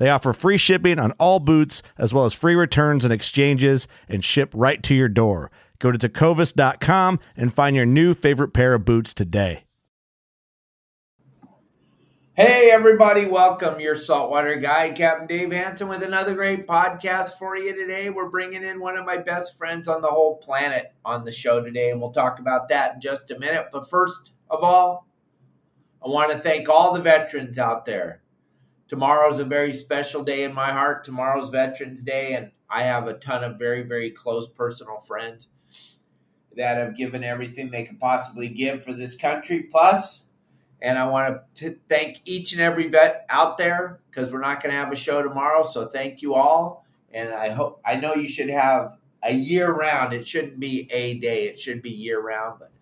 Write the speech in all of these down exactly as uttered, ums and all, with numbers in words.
They offer free shipping on all boots, as well as free returns and exchanges, and ship right to your door. Go to tecovas dot com and find your new favorite pair of boots today. Hey, everybody. Welcome. Your Saltwater Guide, Captain Dave Hanson, with another great podcast for you today. We're bringing in one of my best friends on the whole planet on the show today, and we'll talk about that in just a minute. But first of all, I want to thank all the veterans out there. Tomorrow's a very special day in my heart. Tomorrow's Veterans Day, and I have a ton of very, very close personal friends that have given everything they could possibly give for this country. Plus, and I want to thank each and every vet out there, because we're not going to have a show tomorrow, so thank you all. And I hope, I know you should have a year-round. It shouldn't be a day. It should be year-round, but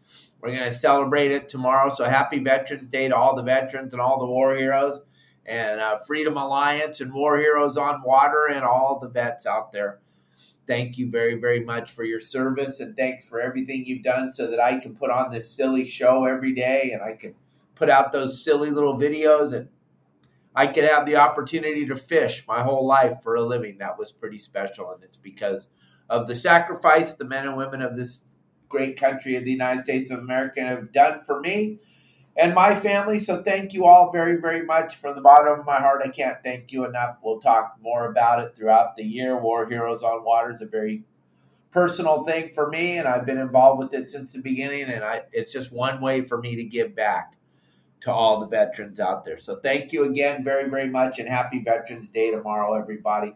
we're going to celebrate it tomorrow. So happy Veterans Day to all the veterans and all the war heroes, and uh, Freedom Alliance and War Heroes on Water and all the vets out there. Thank you very, very much for your service, and thanks for everything you've done so that I can put on this silly show every day, and I can put out those silly little videos, and I could have the opportunity to fish my whole life for a living. That was pretty special, and it's because of the sacrifice the men and women of this great country of the United States of America have done for me and my family. So thank you all very, very much from the bottom of my heart. I can't thank you enough. We'll talk more about it throughout the year. War Heroes on Water is a very personal thing for me, and I've been involved with it since the beginning, and I, it's just one way for me to give back to all the veterans out there. So thank you again very, very much, and happy Veterans Day tomorrow, everybody.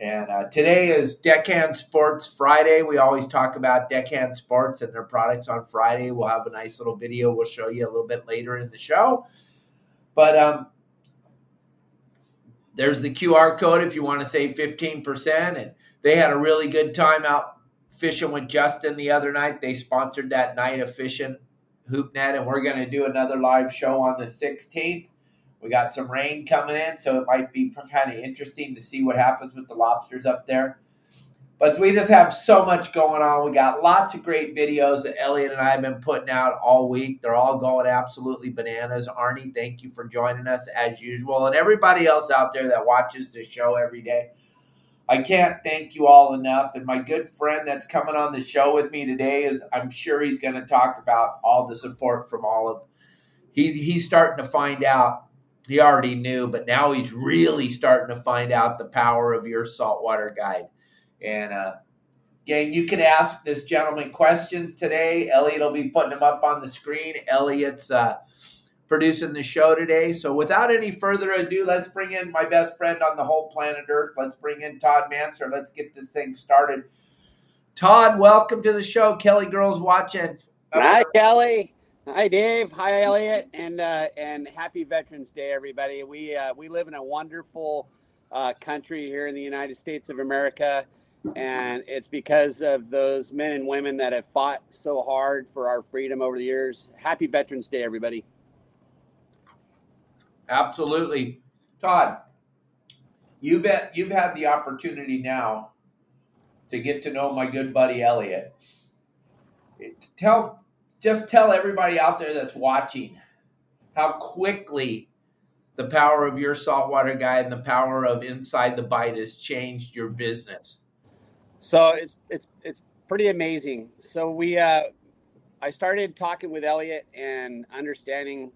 And uh, today is Deckhand Sports Friday. We always talk about Deckhand Sports and their products on Friday. We'll have a nice little video we'll show you a little bit later in the show. But um, there's the Q R code if you want to save fifteen percent. And they had a really good time out fishing with Justin the other night. They sponsored that night of fishing HoopNet, and we're going to do another live show on the sixteenth. We got some rain coming in, so it might be kind of interesting to see what happens with the lobsters up there. But we just have so much going on. We got lots of great videos that Elliot and I have been putting out all week. They're all going absolutely bananas. Arnie, thank you for joining us as usual. And everybody else out there that watches the show every day, I can't thank you all enough. And my good friend that's coming on the show with me today is, I'm sure he's going to talk about all the support from all of, he's, he's starting to find out. He already knew, but now he's really starting to find out the power of Your Saltwater Guide. And, uh, gang, you can ask this gentleman questions today. Elliot will be putting them up on the screen. Elliot's uh, producing the show today. So without any further ado, let's bring in my best friend on the whole planet Earth. Let's bring in Todd Mansur. Let's get this thing started. Todd, welcome to the show. Kelly Girl's watching. Hi, Kelly. Hi, Dave. Hi, Elliot. And uh, and happy Veterans Day, everybody. We uh, we live in a wonderful uh, country here in the United States of America, and it's because of those men and women that have fought so hard for our freedom over the years. Happy Veterans Day, everybody. Absolutely. Todd, you've, been, you've had the opportunity now to get to know my good buddy, Elliot. Tell Just tell everybody out there that's watching how quickly the power of Your Saltwater Guide and the power of Inside the Bite has changed your business. So it's it's it's pretty amazing. So we uh, I started talking with Elliot and understanding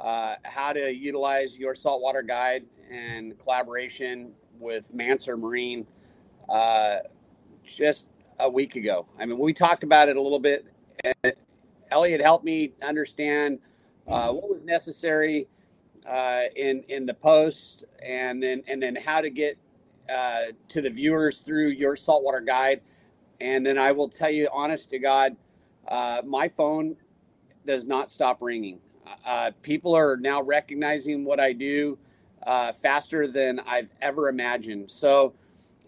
uh, how to utilize Your Saltwater Guide and collaboration with Mansur Marine uh, just a week ago. I mean, we talked about it a little bit, and Elliot helped me understand uh, what was necessary uh, in in the post, and then and then how to get uh, to the viewers through Your Saltwater Guide. And then I will tell you, honest to God, uh, my phone does not stop ringing. Uh, people are now recognizing what I do uh, faster than I've ever imagined. So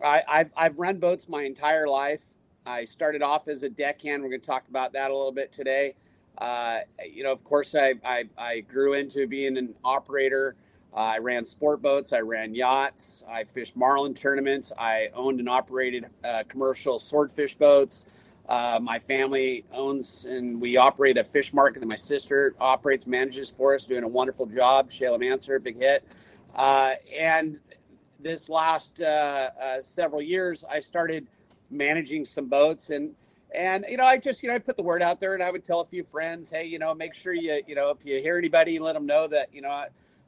I, I've, I've run boats my entire life. I started off as a deckhand. We're going to talk about that a little bit today. Uh, you know, of course, I, I, I grew into being an operator. Uh, I ran sport boats. I ran yachts. I fished marlin tournaments. I owned and operated uh, commercial swordfish boats. Uh, my family owns and we operate a fish market that my sister operates, manages for us, doing a wonderful job. Sheila Mansur, big hit. Uh, and this last uh, uh, several years, I started managing some boats, and and you know, I just you know I put the word out there, and I would tell a few friends, hey, you know, make sure you you know if you hear anybody, let them know that you know I,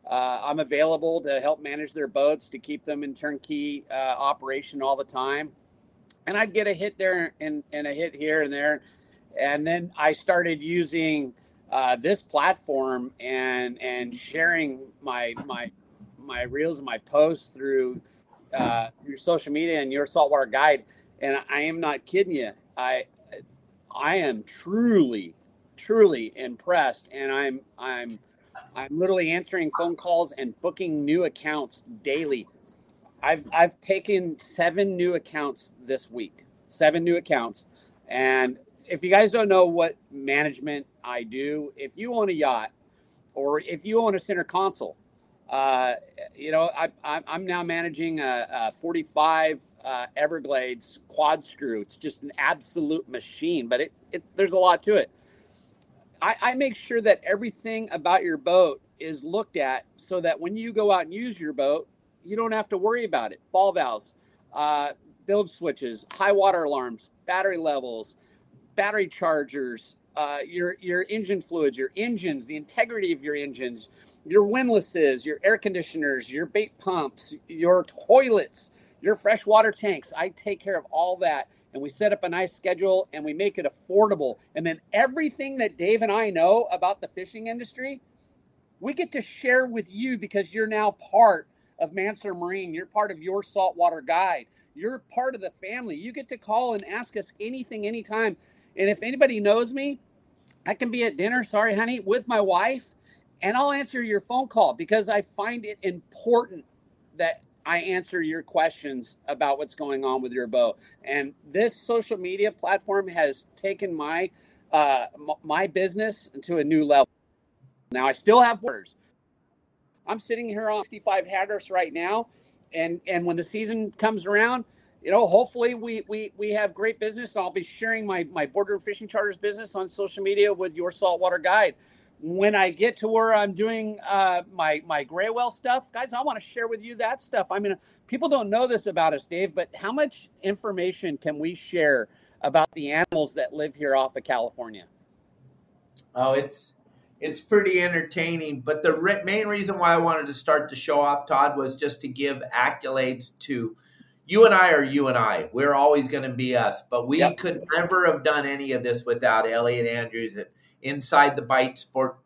uh, I'm available to help manage their boats, to keep them in turnkey uh, operation all the time. And I'd get a hit there and, and a hit here and there. And then I started using uh, this platform and and sharing my my my reels and my posts through uh, through social media and Your Saltwater Guide. And I am not kidding you. I I am truly, truly impressed. And I'm I'm I'm literally answering phone calls and booking new accounts daily. I've I've taken seven new accounts this week, seven new accounts. And if you guys don't know what management I do, if you own a yacht or if you own a center console, uh, you know, I, I'm now managing a, a forty-five uh, Everglades quad screw. It's just an absolute machine, but it, it there's a lot to it. I, I make sure that everything about your boat is looked at so that when you go out and use your boat, you don't have to worry about it. Ball valves, uh, bilge switches, high water alarms, battery levels, battery chargers, uh, your your engine fluids, your engines, the integrity of your engines, your windlasses, your air conditioners, your bait pumps, your toilets, your freshwater tanks. I take care of all that, and we set up a nice schedule, and we make it affordable. And then everything that Dave and I know about the fishing industry, we get to share with you because you're now part of Mansur Marine. You're part of Your Saltwater Guide. You're part of the family. You get to call and ask us anything, anytime. And if anybody knows me, I can be at dinner, sorry, honey, with my wife, and I'll answer your phone call because I find it important that I answer your questions about what's going on with your boat. And this social media platform has taken my uh, m- my business to a new level. Now, I still have borders. I'm sitting here on sixty-five Hatteras right now, and and when the season comes around, you know, hopefully we we we have great business. I'll be sharing my my border fishing charters business on social media with Your Saltwater Guide. When I get to where I'm doing uh, my my gray whale stuff, guys, I want to share with you that stuff. I mean, people don't know this about us, Dave, but how much information can we share about the animals that live here off of California? Oh, it's. It's pretty entertaining, but the re- main reason why I wanted to start the show off, Todd, was just to give accolades to you and I are you and I. We're always going to be us, but we yep. could never have done any of this without Elliot Andrews. And Inside the Bite Sport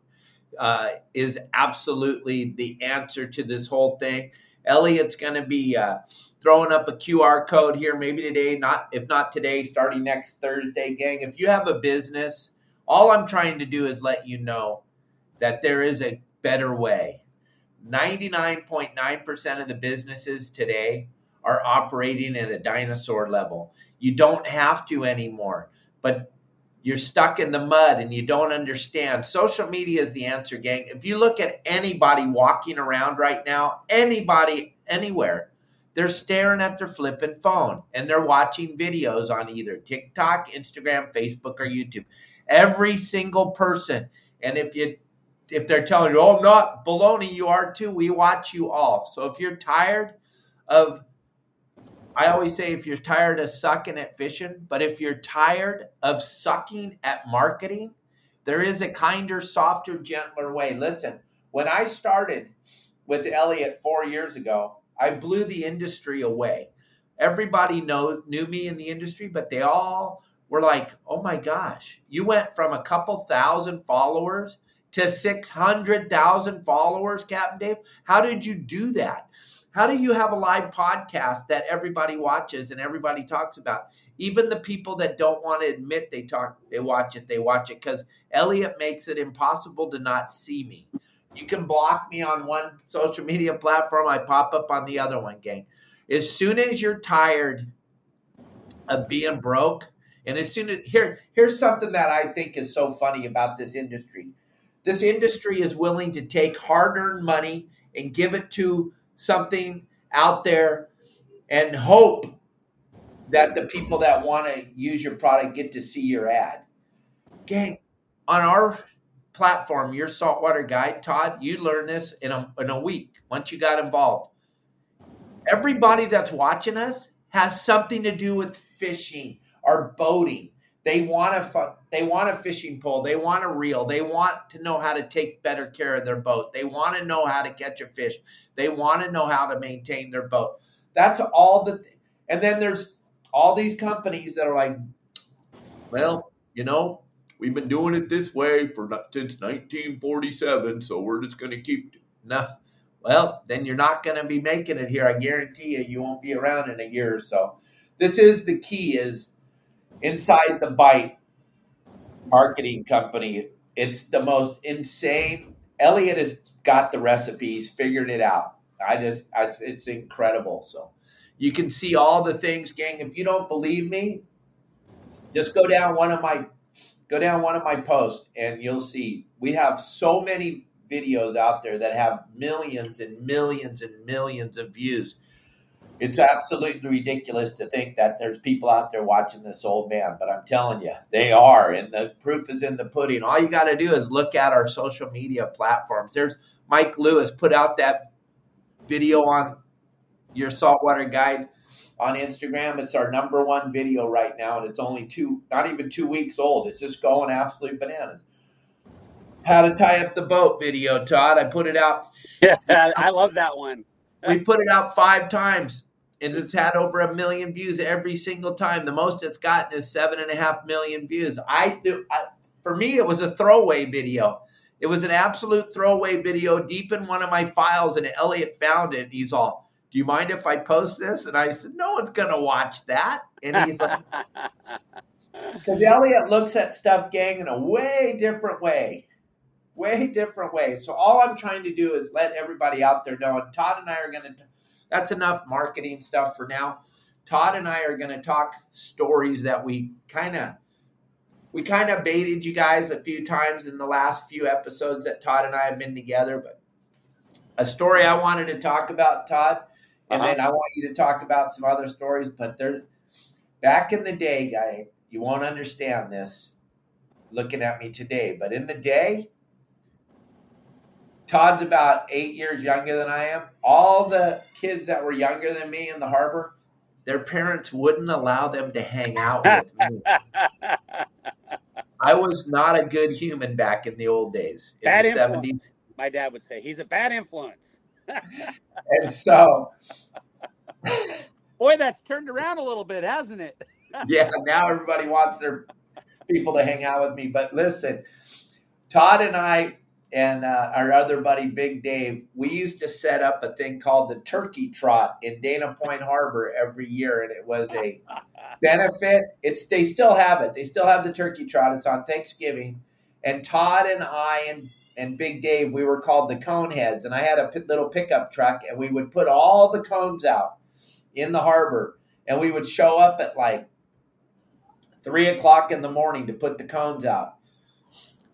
uh, is absolutely the answer to this whole thing. Elliot's going to be uh, throwing up a Q R code here, maybe today, not if not today, starting next Thursday, gang. If you have a business, all I'm trying to do is let you know that there is a better way. ninety-nine point nine percent of the businesses today are operating at a dinosaur level. You don't have to anymore, but you're stuck in the mud and you don't understand. Social media is the answer, gang. If you look at anybody walking around right now, anybody, anywhere, they're staring at their flipping phone and they're watching videos on either TikTok, Instagram, Facebook, or YouTube. Every single person. And if you if they're telling you, oh, I'm not, baloney, you are too. We watch you all. So if you're tired of, I always say if you're tired of sucking at fishing, but if you're tired of sucking at marketing, there is a kinder, softer, gentler way. Listen, when I started with Elliot four years ago, I blew the industry away. everybody know, knew me in the industry, but they all were like, oh my gosh, you went from a couple thousand followers to six hundred thousand followers, Captain Dave. How did you do that? How do you have a live podcast that everybody watches and everybody talks about? Even the people that don't want to admit they talk, they watch it, they watch it, because Elliot makes it impossible to not see me. You can block me on one social media platform, I pop up on the other one, gang. As soon as you're tired of being broke, and as soon as, here, here's something that I think is so funny about this industry. This industry is willing to take hard-earned money and give it to something out there and hope that the people that want to use your product get to see your ad. Gang, on our platform, Your Saltwater Guide, Todd, you learned this in a, in a week once you got involved. Everybody that's watching us has something to do with fishing or boating. They want a, they want a fishing pole. They want a reel. They want to know how to take better care of their boat. They want to know how to catch a fish. They want to know how to maintain their boat. That's all the th- and then there's all these companies that are like, well, you know, we've been doing it this way for since nineteen forty-seven, so we're just going to keep it. No. Well, then you're not going to be making it here. I guarantee you, you won't be around in a year or so. This is the key is, Inside the Bite marketing company. It's the most insane. Elliot has got the recipes, figured it out. I just, I, it's incredible. So you can see all the things, gang. If you don't believe me, just go down one of my, go down one of my posts and you'll see. We have so many videos out there that have millions and millions and millions of views. It's absolutely ridiculous to think that there's people out there watching this old man, but I'm telling you, they are, and the proof is in the pudding. All you got to do is look at our social media platforms. There's Mike Lewis put out that video on Your Saltwater Guide on Instagram. It's our number one video right now, and it's only two, not even two weeks old. It's just going absolute bananas. How to tie up the boat video, Todd. I put it out. Yeah, I love that one. We put it out five times. And it's had over a million views every single time. The most it's gotten is seven and a half million views. I do. I, for me, it was a throwaway video. It was an absolute throwaway video deep in one of my files, and Elliot found it. He's all, do you mind if I post this? And I said, no one's going to watch that. And he's like, because Elliot looks at stuff, gang, in a way different way. Way different way. So all I'm trying to do is let everybody out there know. And Todd and I are going to, that's enough marketing stuff for now. Todd and I are going to talk stories that we kind of, we kind of baited you guys a few times in the last few episodes that Todd and I have been together. But a story I wanted to talk about, Todd, and uh-huh. then I want you to talk about some other stories. But there, back in the day, guy, you won't understand this looking at me today, but in the day, Todd's about eight years younger than I am. All the kids that were younger than me in the harbor, their parents wouldn't allow them to hang out with me. I was not a good human back in the old days. In bad the influence. seventies. My dad would say, he's a bad influence. And so. Boy, that's turned around a little bit, hasn't it? Yeah, now everybody wants their people to hang out with me. But listen, Todd and I, and uh, our other buddy, Big Dave, we used to set up a thing called the Turkey Trot in Dana Point Harbor every year, and it was a benefit. It's They still have it. They still have the Turkey Trot. It's on Thanksgiving. And Todd and I and, and Big Dave, we were called the Coneheads, and I had a p- little pickup truck, and we would put all the cones out in the harbor, and we would show up at like three o'clock in the morning to put the cones out.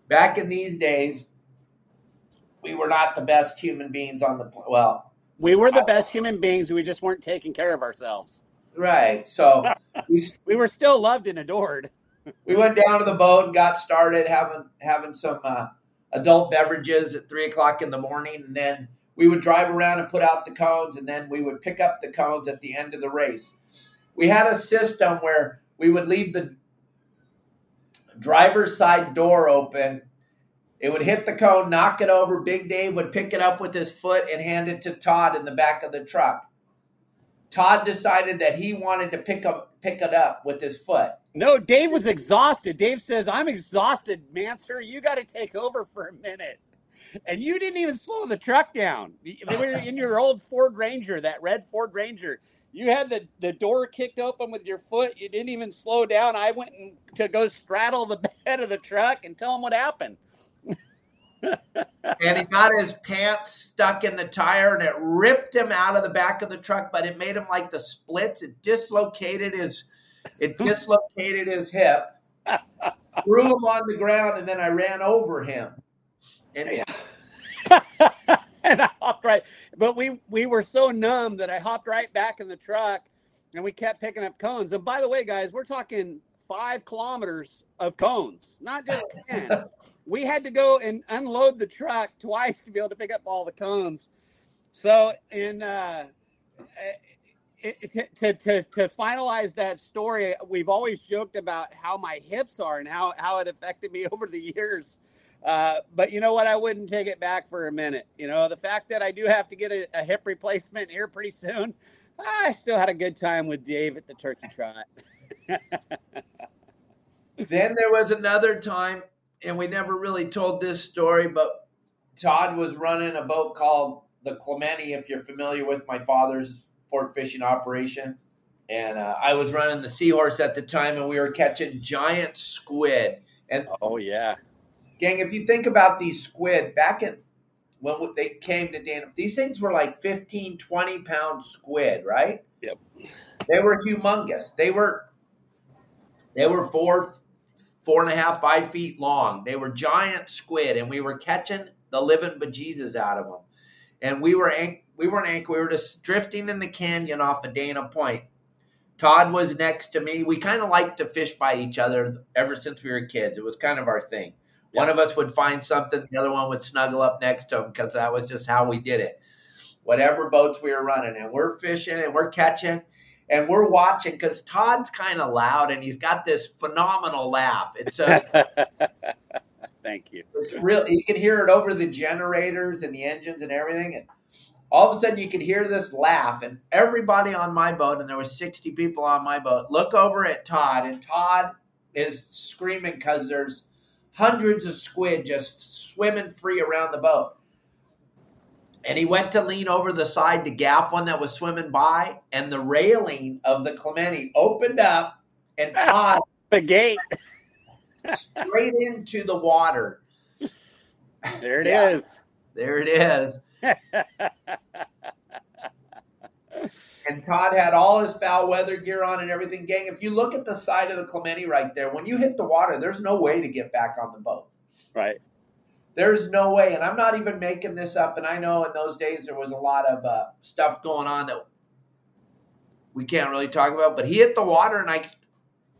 Back in these days, we were not the best human beings on the well. We were the best human beings. We just weren't taking care of ourselves. Right. So we, we were still loved and adored. We went down to the boat and got started having having some uh, adult beverages at three o'clock in the morning, and then we would drive around and put out the cones, and then we would pick up the cones at the end of the race. We had a system where we would leave the driver's side door open. It would hit the cone, knock it over. Big Dave would pick it up with his foot and hand it to Todd in the back of the truck. Todd decided that he wanted to pick up, pick it up with his foot. No, Dave was exhausted. Dave says, I'm exhausted, Mansur. You got to take over for a minute. And you didn't even slow the truck down. In your old Ford Ranger, that red Ford Ranger, you had the, the door kicked open with your foot. You didn't even slow down. I went in to go straddle the bed of the truck and tell him what happened. And he got his pants stuck in the tire, and it ripped him out of the back of the truck, but it made him like the splits. It dislocated his, it dislocated his hip, threw him on the ground, and then I ran over him. And, yeah. And I hopped right. But we, we were so numb that I hopped right back in the truck, and we kept picking up cones. And by the way, guys, we're talking five kilometers of cones, not just ten. We had to go and unload the truck twice to be able to pick up all the cones. So, in uh, it, to, to, to, to finalize that story, we've always joked about how my hips are and how, how it affected me over the years. Uh, but you know what? I wouldn't take it back for a minute. You know, the fact that I do have to get a, a hip replacement here pretty soon, I still had a good time with Dave at the turkey trot. Then there was another time, and we never really told this story, but Todd was running a boat called the Clementi, if you're familiar with my father's sport fishing operation. And uh, I was running the Seahorse at the time, and we were catching giant squid. And oh, yeah. Gang, if you think about these squid, back in when they came to Dana, these things were like fifteen, twenty-pound squid, right? Yep. They were humongous. They were they were four... Four and a half, five feet long. They were giant squid, and we were catching the living bejesus out of them. And we were anch- we weren't anchored. We were just drifting in the canyon off of Dana Point. Todd was next to me. We kind of liked to fish by each other ever since we were kids. It was kind of our thing. Yeah. One of us would find something. The other one would snuggle up next to him because that was just how we did it. Whatever boats we were running, and we're fishing, and we're catching. And we're watching because Todd's kind of loud, and he's got this phenomenal laugh. And so, thank you. It's real. You can hear it over the generators and the engines and everything. And all of a sudden, you could hear this laugh. And everybody on my boat, and there were sixty people on my boat, look over at Todd, and Todd is screaming because there's hundreds of squid just swimming free around the boat. And he went to lean over the side to gaff one that was swimming by, and the railing of the Clementi opened up, and Todd the gate straight into the water. There it yeah. is. There it is. And Todd had all his foul weather gear on and everything. Gang, if you look at the side of the Clementi right there, when you hit the water, there's no way to get back on the boat. Right. There's no way, and I'm not even making this up, and I know in those days there was a lot of uh, stuff going on that we can't really talk about, but he hit the water, and I,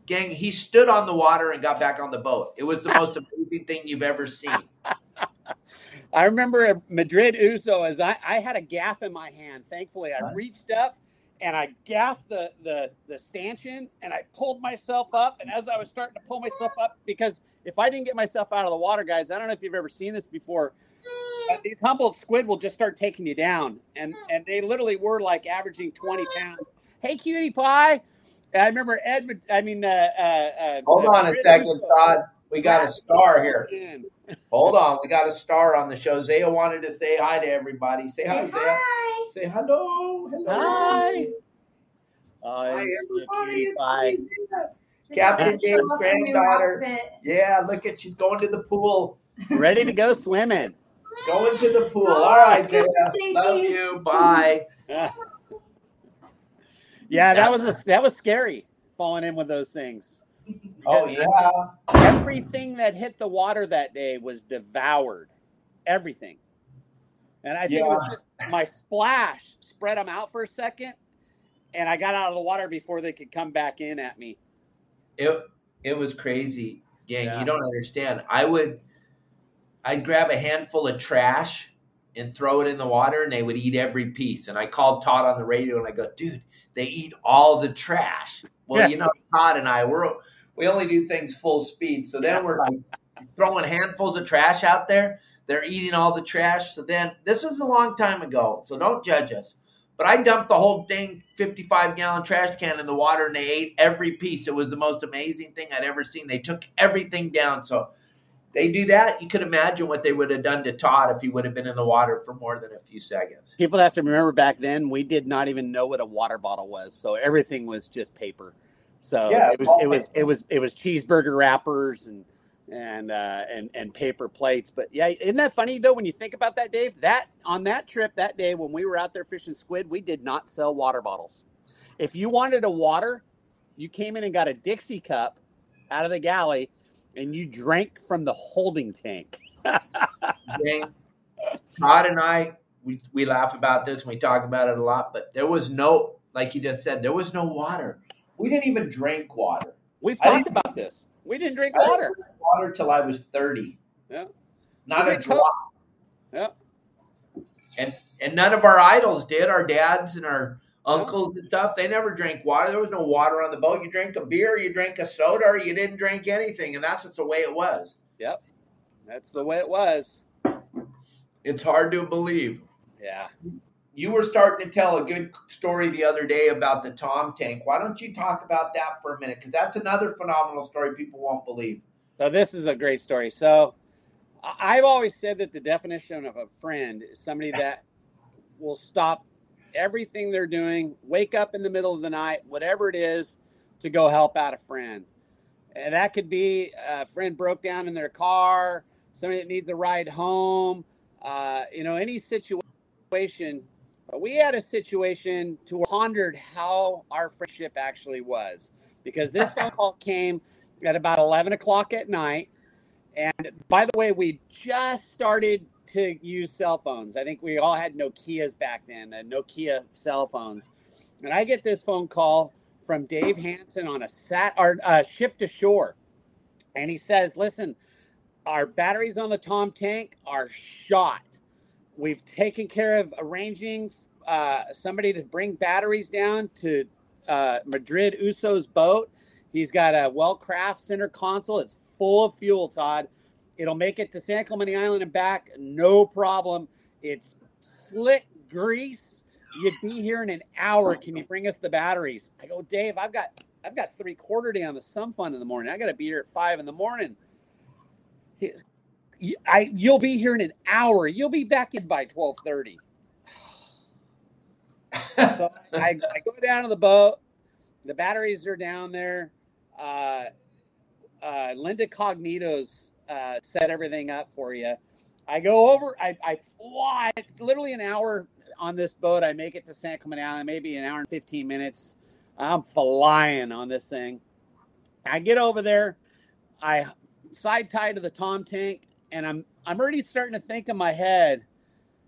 gang, he stood on the water and got back on the boat. It was the most amazing thing you've ever seen. I remember at Madrid Uso, as I, I had a gaff in my hand. Thankfully, I reached up, and I gaffed the, the, the stanchion, and I pulled myself up, and as I was starting to pull myself up, because if I didn't get myself out of the water, guys, I don't know if you've ever seen this before, but these Humboldt squid will just start taking you down. And and they literally were like averaging twenty pounds. Hey, cutie pie. I remember Ed, I mean. Uh, uh, Hold on a second, Todd. We got a star here. Hold on. We got a star on the show. Zaya wanted to say hi to everybody. Say hi, Zaya. Hi. Say hello. Hello. Hi. Hi, everybody. Hi. Captain Dave's granddaughter. Yeah, look at you going to the pool. Ready to go swimming. Going to the pool. All right, Dana. Love you. Bye. Yeah, that was a, that was scary, falling in with those things. Oh, yeah. Everything that hit the water that day was devoured. Everything. And I think yeah. it was just my splash spread them out for a second, and I got out of the water before they could come back in at me. It it was crazy, gang. Yeah. You don't understand. I would, I'd grab a handful of trash and throw it in the water, and they would eat every piece. And I called Todd on the radio, and I go, dude, they eat all the trash. Well, you know, Todd and I, we're, we only do things full speed. So then we're like throwing handfuls of trash out there. They're eating all the trash. So then, this is a long time ago, so don't judge us. But I dumped the whole dang fifty-five gallon trash can in the water, and they ate every piece. It was the most amazing thing I'd ever seen. They took everything down. So they do that. You could imagine what they would have done to Todd if he would have been in the water for more than a few seconds. People have to remember back then, we did not even know what a water bottle was. So everything was just paper. So yeah, it was it was, it was it was cheeseburger wrappers and and uh, and and paper plates. But yeah, isn't that funny though when you think about that, Dave? That on that trip that day when we were out there fishing squid, we did not sell water bottles. If you wanted a water, you came in and got a Dixie cup out of the galley and you drank from the holding tank. Todd and I we we laugh about this and we talk about it a lot, but there was no, like you just said, there was no water. We didn't even drink water. We've talked about this. We didn't drink I water. Didn't drink water till I was thirty. Yeah. Not a drop. Yeah. And and none of our idols did. Our dads and our uncles yeah. and stuff, they never drank water. There was no water on the boat. You drank a beer, you drank a soda, or you didn't drink anything. And that's just the way it was. Yep. That's the way it was. It's hard to believe. Yeah. You were starting to tell a good story the other day about the Tom Tank. Why don't you talk about that for a minute? Because that's another phenomenal story people won't believe. So this is a great story. So I've always said that the definition of a friend is somebody that will stop everything they're doing, wake up in the middle of the night, whatever it is, to go help out a friend. And that could be a friend broke down in their car, somebody that needs a ride home, uh, you know, any situation. We had a situation to where we pondered how our friendship actually was, because this phone call came at about eleven o'clock at night. And by the way, we just started to use cell phones. I think we all had Nokias back then, uh, Nokia cell phones. And I get this phone call from Dave Hanson on a sat or uh, ship to shore. And he says, listen, our batteries on the Tom Tank are shot. We've taken care of arranging uh, somebody to bring batteries down to uh, Madrid Uso's boat. He's got a well-craft center console. It's full of fuel, Todd. It'll make it to San Clementi Island and back, no problem. It's slick grease. You'd be here in an hour. Can you bring us the batteries? I go, Dave, I've got I've got three-quarter day on the Sum Fun in the morning. I got to be here at five in the morning. He, I, you'll be here in an hour. You'll be back in by twelve thirty. So I, I go down to the boat. The batteries are down there. Uh, uh, Linda Cognito's uh, set everything up for you. I go over. I, I fly literally an hour on this boat. I make it to San Clemente Island, maybe an hour and fifteen minutes. I'm flying on this thing. I get over there. I side tie to the Tom Tank. And I'm I'm already starting to think in my head,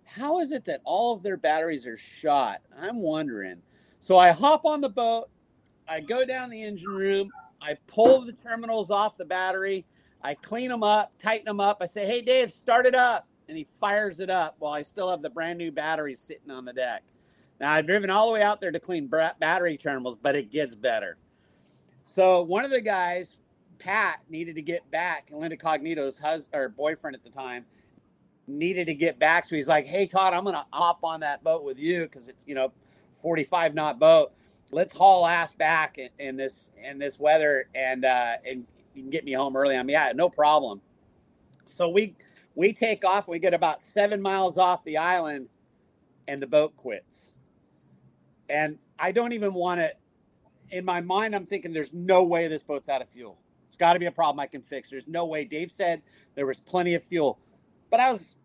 how is it that all of their batteries are shot? I'm wondering. So I hop on the boat. I go down the engine room. I pull the terminals off the battery. I clean them up, tighten them up. I say, hey, Dave, start it up. And he fires it up while I still have the brand new batteries sitting on the deck. Now, I've driven all the way out there to clean battery terminals, but it gets better. So one of the guys, Pat, needed to get back, and Linda Cognito's husband or boyfriend at the time needed to get back. So he's like, hey, Todd, I'm going to hop on that boat with you because it's, you know, forty-five knot boat. Let's haul ass back in, in this in this weather and uh, and you can get me home early. I'm yeah, no problem. So we we take off. We get about seven miles off the island and the boat quits. And I don't even want to. In my mind, I'm thinking there's no way this boat's out of fuel. It's got to be a problem I can fix. There's no way. Dave said there was plenty of fuel, but I was,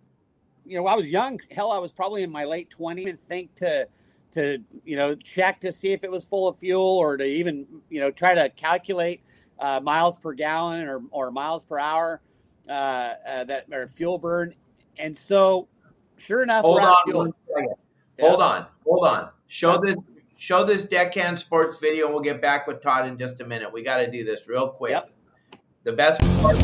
you know, I was young. Hell, I was probably in my late twenties and think to, to, you know, check to see if it was full of fuel or to even, you know, try to calculate uh, miles per gallon or, or miles per hour uh, uh, that or fuel burn. And so sure enough, hold on, fuel. Yeah. hold on, hold on. Show this, show this Deckhand Sports video and we'll get back with Todd in just a minute. We got to do this real quick. Yep. The best part.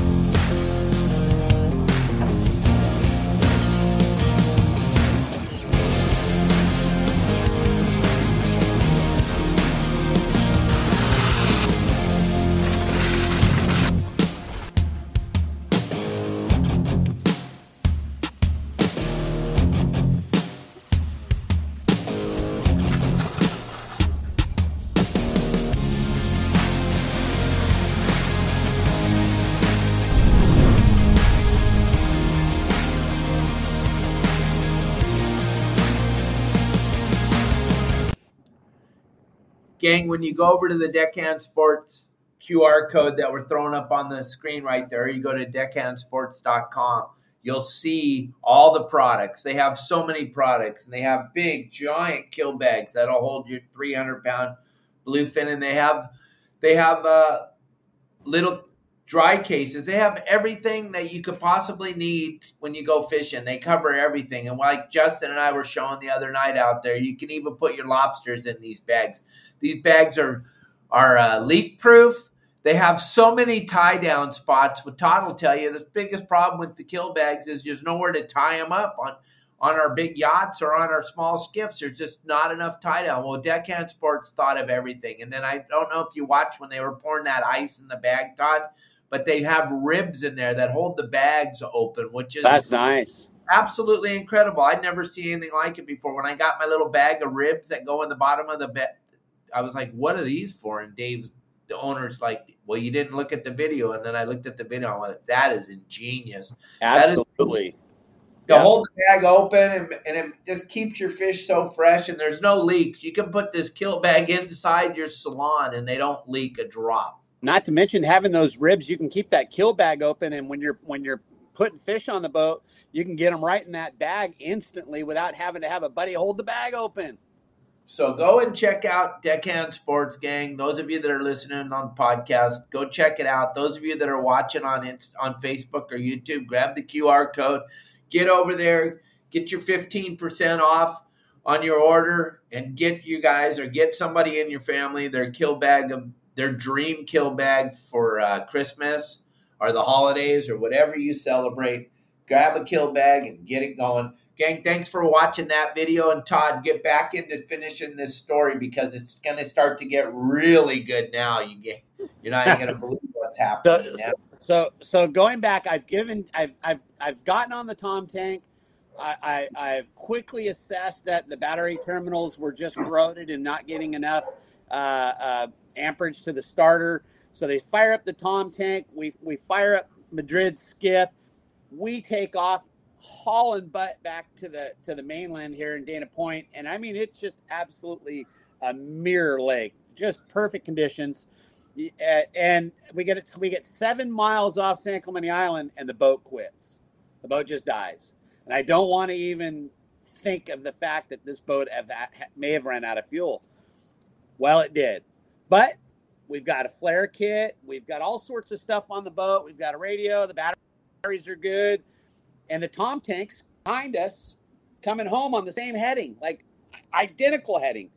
Gang, when you go over to the Deckhand Sports Q R code that we're throwing up on the screen right there, you go to deckhand sports dot com, you'll see all the products. They have so many products, and they have big, giant kill bags that'll hold your three hundred pound bluefin, and they have they have uh, little dry cases. They have everything that you could possibly need when you go fishing. They cover everything. And like Justin and I were showing the other night out there, you can even put your lobsters in these bags. These bags are, are uh, leak-proof. They have so many tie-down spots. What Todd will tell you, the biggest problem with the kill bags is there's nowhere to tie them up on, on our big yachts or on our small skiffs. There's just not enough tie-down. Well, Deckhand Sports thought of everything. And then I don't know if you watched when they were pouring that ice in the bag, Todd, but they have ribs in there that hold the bags open, which is that's nice. Absolutely incredible. I'd never seen anything like it before. When I got my little bag of ribs that go in the bottom of the bed, I was like, what are these for? And Dave's, the owner's like, well, you didn't look at the video. And then I looked at the video. I went, that is ingenious. Absolutely. To yeah. hold the bag open, and, and it just keeps your fish so fresh, and there's no leaks. You can put this kill bag inside your salon, and they don't leak a drop. Not to mention having those ribs, you can keep that kill bag open, and when you're when you're putting fish on the boat, you can get them right in that bag instantly without having to have a buddy hold the bag open. So go and check out Deckhand Sports, gang. Those of you that are listening on podcast, go check it out. Those of you that are watching on on Facebook or YouTube, grab the Q R code. Get over there, get your fifteen percent off on your order, and get you guys or get somebody in your family their kill bag of their dream kill bag for uh, Christmas or the holidays or whatever you celebrate. Grab a kill bag and get it going. Gang, thanks for watching that video. And Todd, get back into finishing this story because it's going to start to get really good now. You get, you're not even going to believe what's happening. So, now. so, so going back, I've given, I've, I've, I've gotten on the Tom Tank. I, I, I've quickly assessed that the battery terminals were just corroded and not getting enough uh, uh, amperage to the starter. So they fire up the Tom Tank. We, we fire up Madrid's skiff. We take off, hauling butt back to the to the mainland here in Dana Point. And I mean, it's just absolutely a mirror lake, just perfect conditions. And we get it, we get seven miles off San Clemente Island, and the boat quits. The boat just dies. And I don't want to even think of the fact that this boat have, may have run out of fuel. Well, it did. But we've got a flare kit. We've got all sorts of stuff on the boat. We've got a radio. The batteries are good. And the Tom Tank's behind us coming home on the same heading, like identical heading.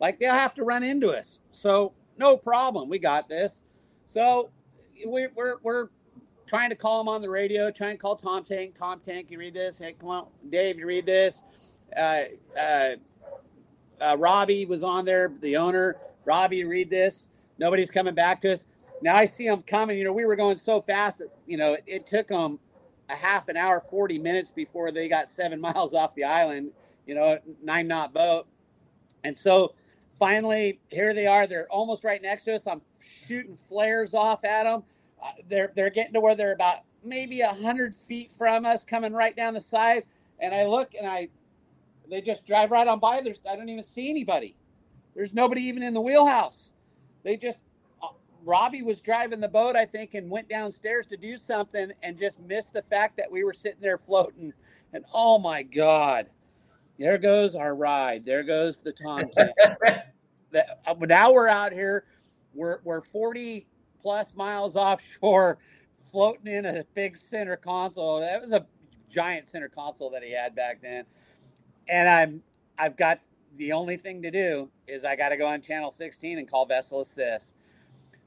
Like they'll have to run into us. So no problem. We got this. So we, we're we're trying to call him on the radio, trying to call Tom Tank. Tom Tank, you read this? Hey, come on, Dave, you read this? Uh, uh, uh, Robbie was on there, the owner. Robbie, you read this? Nobody's coming back to us. Now I see them coming. You know, we were going so fast that, you know, it, it took them a half an hour, forty minutes before they got seven miles off the island, you know, nine knot boat. And so finally, here they are. They're almost right next to us. I'm shooting flares off at them. Uh, they're, they're getting to where they're about maybe a hundred feet from us, coming right down the side. And I look and I, they just drive right on by. There's, I don't even see anybody. There's nobody even in the wheelhouse. They just, Robbie was driving the boat, I think, and went downstairs to do something and just missed the fact that we were sitting there floating. And, oh, my God, there goes our ride. There goes the Tom Tank. That, now we're out here. We're we're forty-plus miles offshore floating in a big center console. That was a giant center console that he had back then. And I'm, I've got the only thing to do is I got to go on Channel sixteen and call Vessel Assist.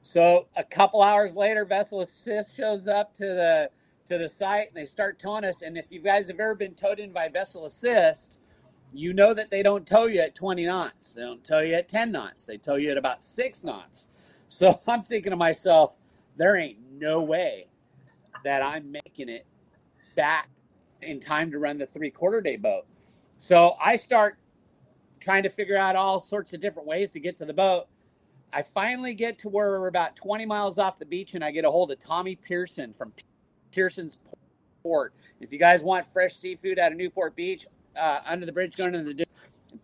So a couple hours later, Vessel Assist shows up to the to the site, and they start towing us. And if you guys have ever been towed in by Vessel Assist, you know that they don't tow you at twenty knots. They don't tow you at ten knots. They tow you at about six knots. So I'm thinking to myself, there ain't no way that I'm making it back in time to run the three-quarter day boat. So I start trying to figure out all sorts of different ways to get to the boat. I finally get to where we're about twenty miles off the beach, and I get a hold of Tommy Pearson from Pearson's Port. If you guys want fresh seafood out of Newport Beach, uh, under the bridge going into the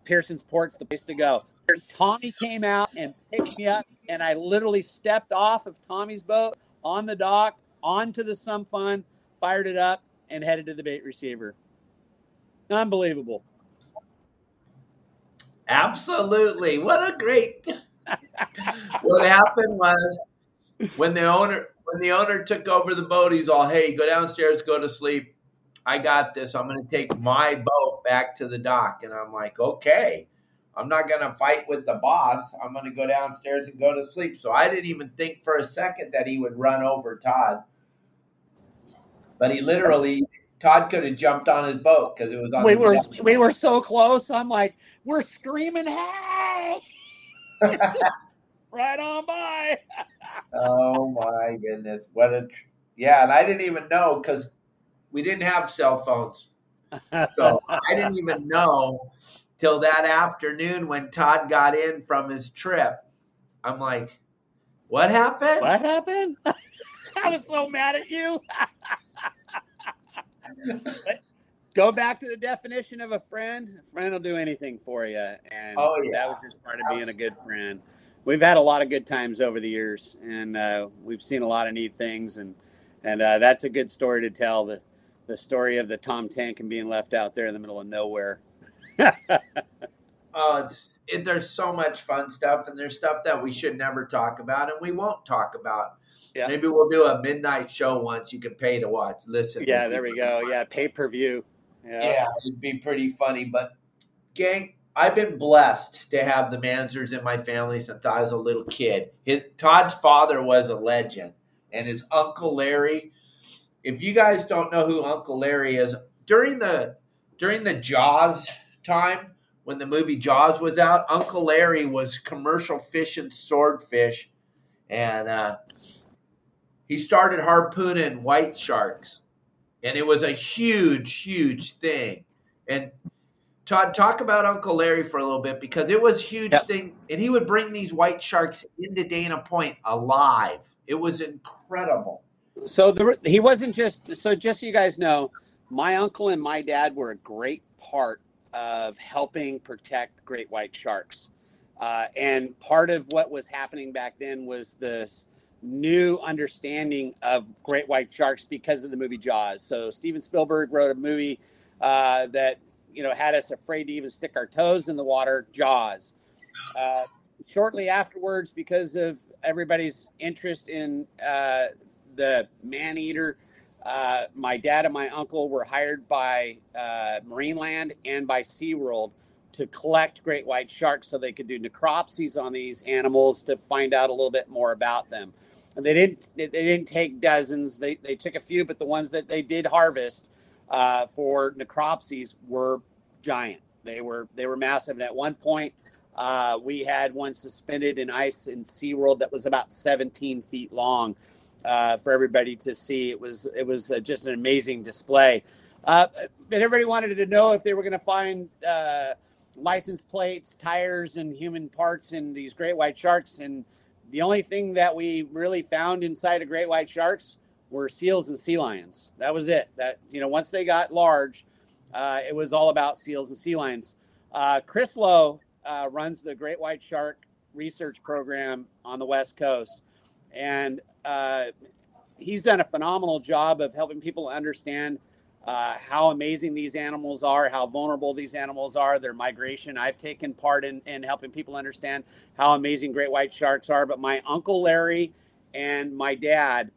Pearson's Port's the place to go. Tommy came out and picked me up, and I literally stepped off of Tommy's boat on the dock, onto the Sum Fun, fired it up, and headed to the bait receiver. Unbelievable. Absolutely. What a great... What happened was when the owner when the owner took over the boat, he's all, hey, go downstairs, go to sleep. I got this. I'm going to take my boat back to the dock. And I'm like, okay, I'm not going to fight with the boss. I'm going to go downstairs and go to sleep. So I didn't even think for a second that he would run over Todd. But he literally, Todd could have jumped on his boat because it was on we were boat. We were so close. I'm like, we're screaming, hey! Right on by. Oh my goodness, what a tr- yeah and I didn't even know because we didn't have cell phones, so I didn't even know till that afternoon when Todd got in from his trip. I'm like, what happened what happened I was so mad at you. Go back to the definition of a friend. A friend will do anything for you. And oh, yeah. That was just part of being a good friend. We've had a lot of good times over the years, and uh, we've seen a lot of neat things. And and uh, that's a good story to tell, the, the story of the Tom Tank and being left out there in the middle of nowhere. Oh, it's it, there's so much fun stuff, and there's stuff that we should never talk about, and we won't talk about. Yeah. Maybe we'll do a midnight show once you can pay to watch. Listen. Yeah, there we go. Yeah, pay-per-view. Yeah. yeah, it'd be pretty funny. But, gang, I've been blessed to have the Mansurs in my family since I was a little kid. His, Todd's father was a legend, and his Uncle Larry. If you guys don't know who Uncle Larry is, during the during the Jaws time, when the movie Jaws was out, Uncle Larry was commercial fishing swordfish, and uh, he started harpooning white sharks. And it was a huge, huge thing. And Todd, talk about Uncle Larry for a little bit, because it was a huge yep. thing. And he would bring these white sharks into Dana Point alive. It was incredible. So the, he wasn't just, so just so you guys know, my uncle and my dad were a great part of helping protect great white sharks. Uh, and part of what was happening back then was this new understanding of great white sharks because of the movie Jaws. So Steven Spielberg wrote a movie uh, that, you know, had us afraid to even stick our toes in the water, Jaws. Uh, shortly afterwards, because of everybody's interest in uh, the man-eater, uh, my dad and my uncle were hired by uh, Marineland and by SeaWorld to collect great white sharks so they could do necropsies on these animals to find out a little bit more about them. And they didn't they didn't take dozens. They they took a few, but the ones that they did harvest uh, for necropsies were giant. They were they were massive. And at one point, uh, we had one suspended in ice in SeaWorld that was about seventeen feet long uh, for everybody to see. It was it was uh, just an amazing display. Uh, but everybody wanted to know if they were going to find uh, license plates, tires, and human parts in these great white sharks. And the only thing that we really found inside of great white sharks were seals and sea lions. That was it. That, you know, once they got large, uh, it was all about seals and sea lions. Uh, Chris Lowe uh, runs the Great White Shark Research Program on the West Coast. And uh, he's done a phenomenal job of helping people understand uh, how amazing these animals are, how vulnerable these animals are, their migration. I've taken part in, in helping people understand how amazing great white sharks are. But my Uncle Larry and my dad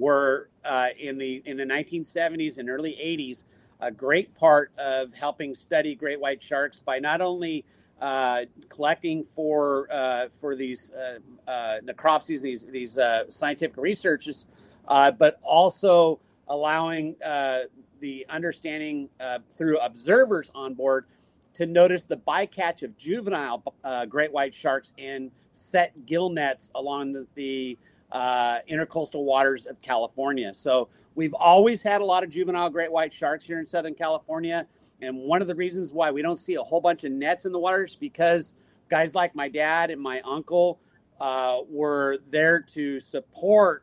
were uh, in the in the nineteen seventies and early eighties, a great part of helping study great white sharks by not only uh, collecting for uh, for these uh, uh, necropsies, these these uh, scientific researches, uh, but also allowing uh, the understanding uh, through observers on board to notice the bycatch of juvenile uh, great white sharks in set gill nets along the, the uh, intercoastal waters of California. So we've always had a lot of juvenile great white sharks here in Southern California. And one of the reasons why we don't see a whole bunch of nets in the water is because guys like my dad and my uncle uh, were there to support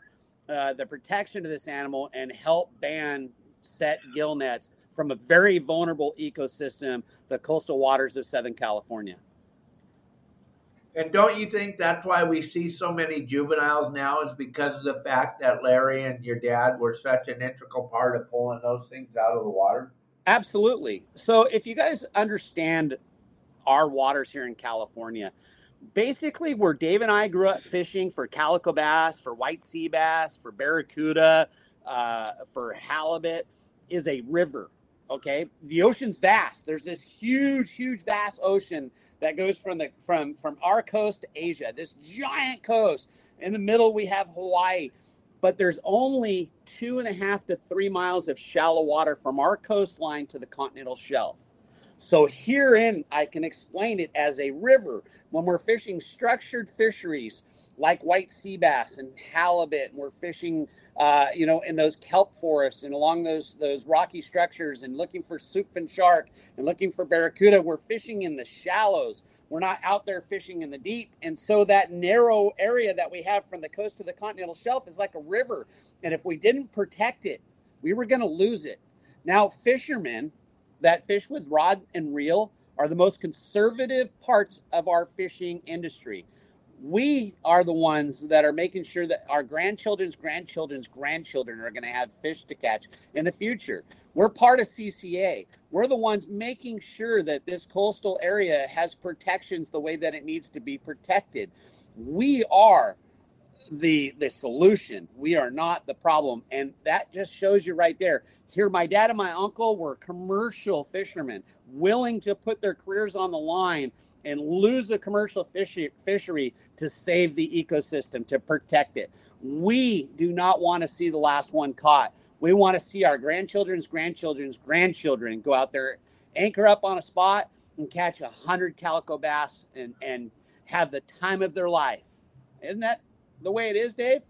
Uh, the protection of this animal and help ban set gill nets from a very vulnerable ecosystem, the coastal waters of Southern California. And don't you think that's why we see so many juveniles now, is because of the fact that Larry and your dad were such an integral part of pulling those things out of the water? Absolutely. So if you guys understand our waters here in California, basically where Dave and I grew up fishing for calico bass, for white sea bass, for barracuda, uh, for halibut, is a river. Okay, the ocean's vast. There's this huge, huge, vast ocean that goes from the from from our coast to Asia. This giant coast. In the middle, we have Hawaii, but there's only two and a half to three miles of shallow water from our coastline to the continental shelf. So herein, I can explain it as a river. When we're fishing structured fisheries like white sea bass and halibut, and we're fishing, uh, you know, in those kelp forests and along those those rocky structures and looking for southern shark and looking for barracuda, we're fishing in the shallows. We're not out there fishing in the deep. And so that narrow area that we have from the coast to the continental shelf is like a river. And if we didn't protect it, we were going to lose it. Now, fishermen that fish with rod and reel are the most conservative parts of our fishing industry. We are the ones that are making sure that our grandchildren's grandchildren's grandchildren are going to have fish to catch in the future. We're part of C C A. We're the ones making sure that this coastal area has protections the way that it needs to be protected. We are the the solution. We are not the problem. And that just shows you right there. Here, my dad and my uncle were commercial fishermen, willing to put their careers on the line and lose a commercial fishery to save the ecosystem, to protect it. We do not want to see the last one caught. We want to see our grandchildren's grandchildren's grandchildren go out there, anchor up on a spot, and catch one hundred calico bass and, and have the time of their life. Isn't that the way it is, Dave?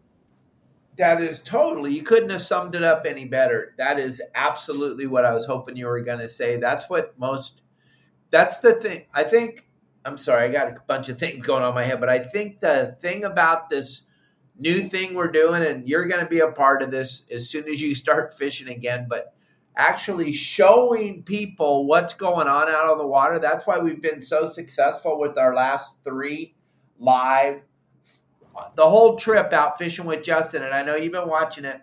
That is totally. You couldn't have summed it up any better. That is absolutely what I was hoping you were going to say. That's what most, that's the thing. I think, I'm sorry, I got a bunch of things going on in my head, but I think the thing about this new thing we're doing, and you're going to be a part of this as soon as you start fishing again, but actually showing people what's going on out on the water. That's why we've been so successful with our last three live, the whole trip out fishing with Justin, and I know you've been watching it,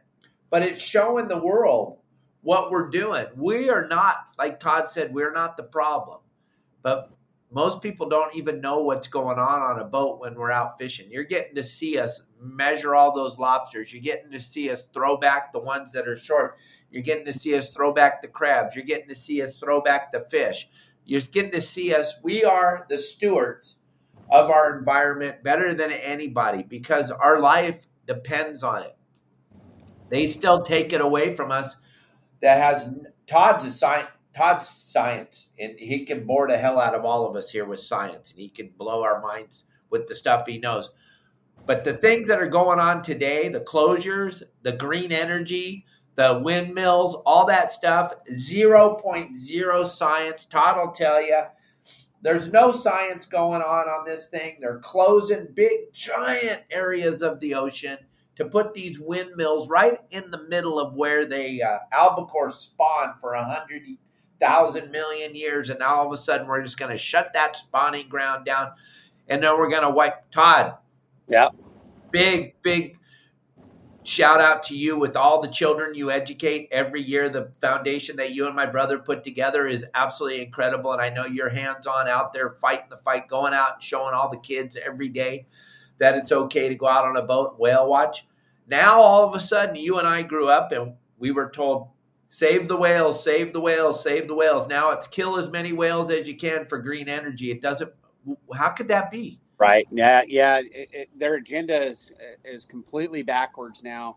but it's showing the world what we're doing. We are not, like Todd said, we're not the problem. But most people don't even know what's going on on a boat when we're out fishing. You're getting to see us measure all those lobsters. You're getting to see us throw back the ones that are short. You're getting to see us throw back the crabs. You're getting to see us throw back the fish. You're getting to see us. We are the stewards of our environment better than anybody because our life depends on it. They still take it away from us. That has Todd's a sci- Todd's science, and he can bore the hell out of all of us here with science, and he can blow our minds with the stuff he knows. But the things that are going on today, the closures, the green energy, the windmills, all that stuff, zero point zero science. Todd will tell you. There's no science going on on this thing. They're closing big, giant areas of the ocean to put these windmills right in the middle of where they uh, albacore spawn for one hundred thousand million years. And now all of a sudden, we're just going to shut that spawning ground down. And then we're going to wipe. Todd. Yeah. Big, big shout out to you with all the children you educate every year. The foundation that you and my brother put together is absolutely incredible. And I know you're hands-on out there fighting the fight, going out and showing all the kids every day that it's okay to go out on a boat and whale watch. Now, all of a sudden, you and I grew up and we were told, save the whales, save the whales, save the whales. Now it's kill as many whales as you can for green energy. It doesn't, how could that be? Right. Yeah. Yeah. It, it, their agenda is, is completely backwards now.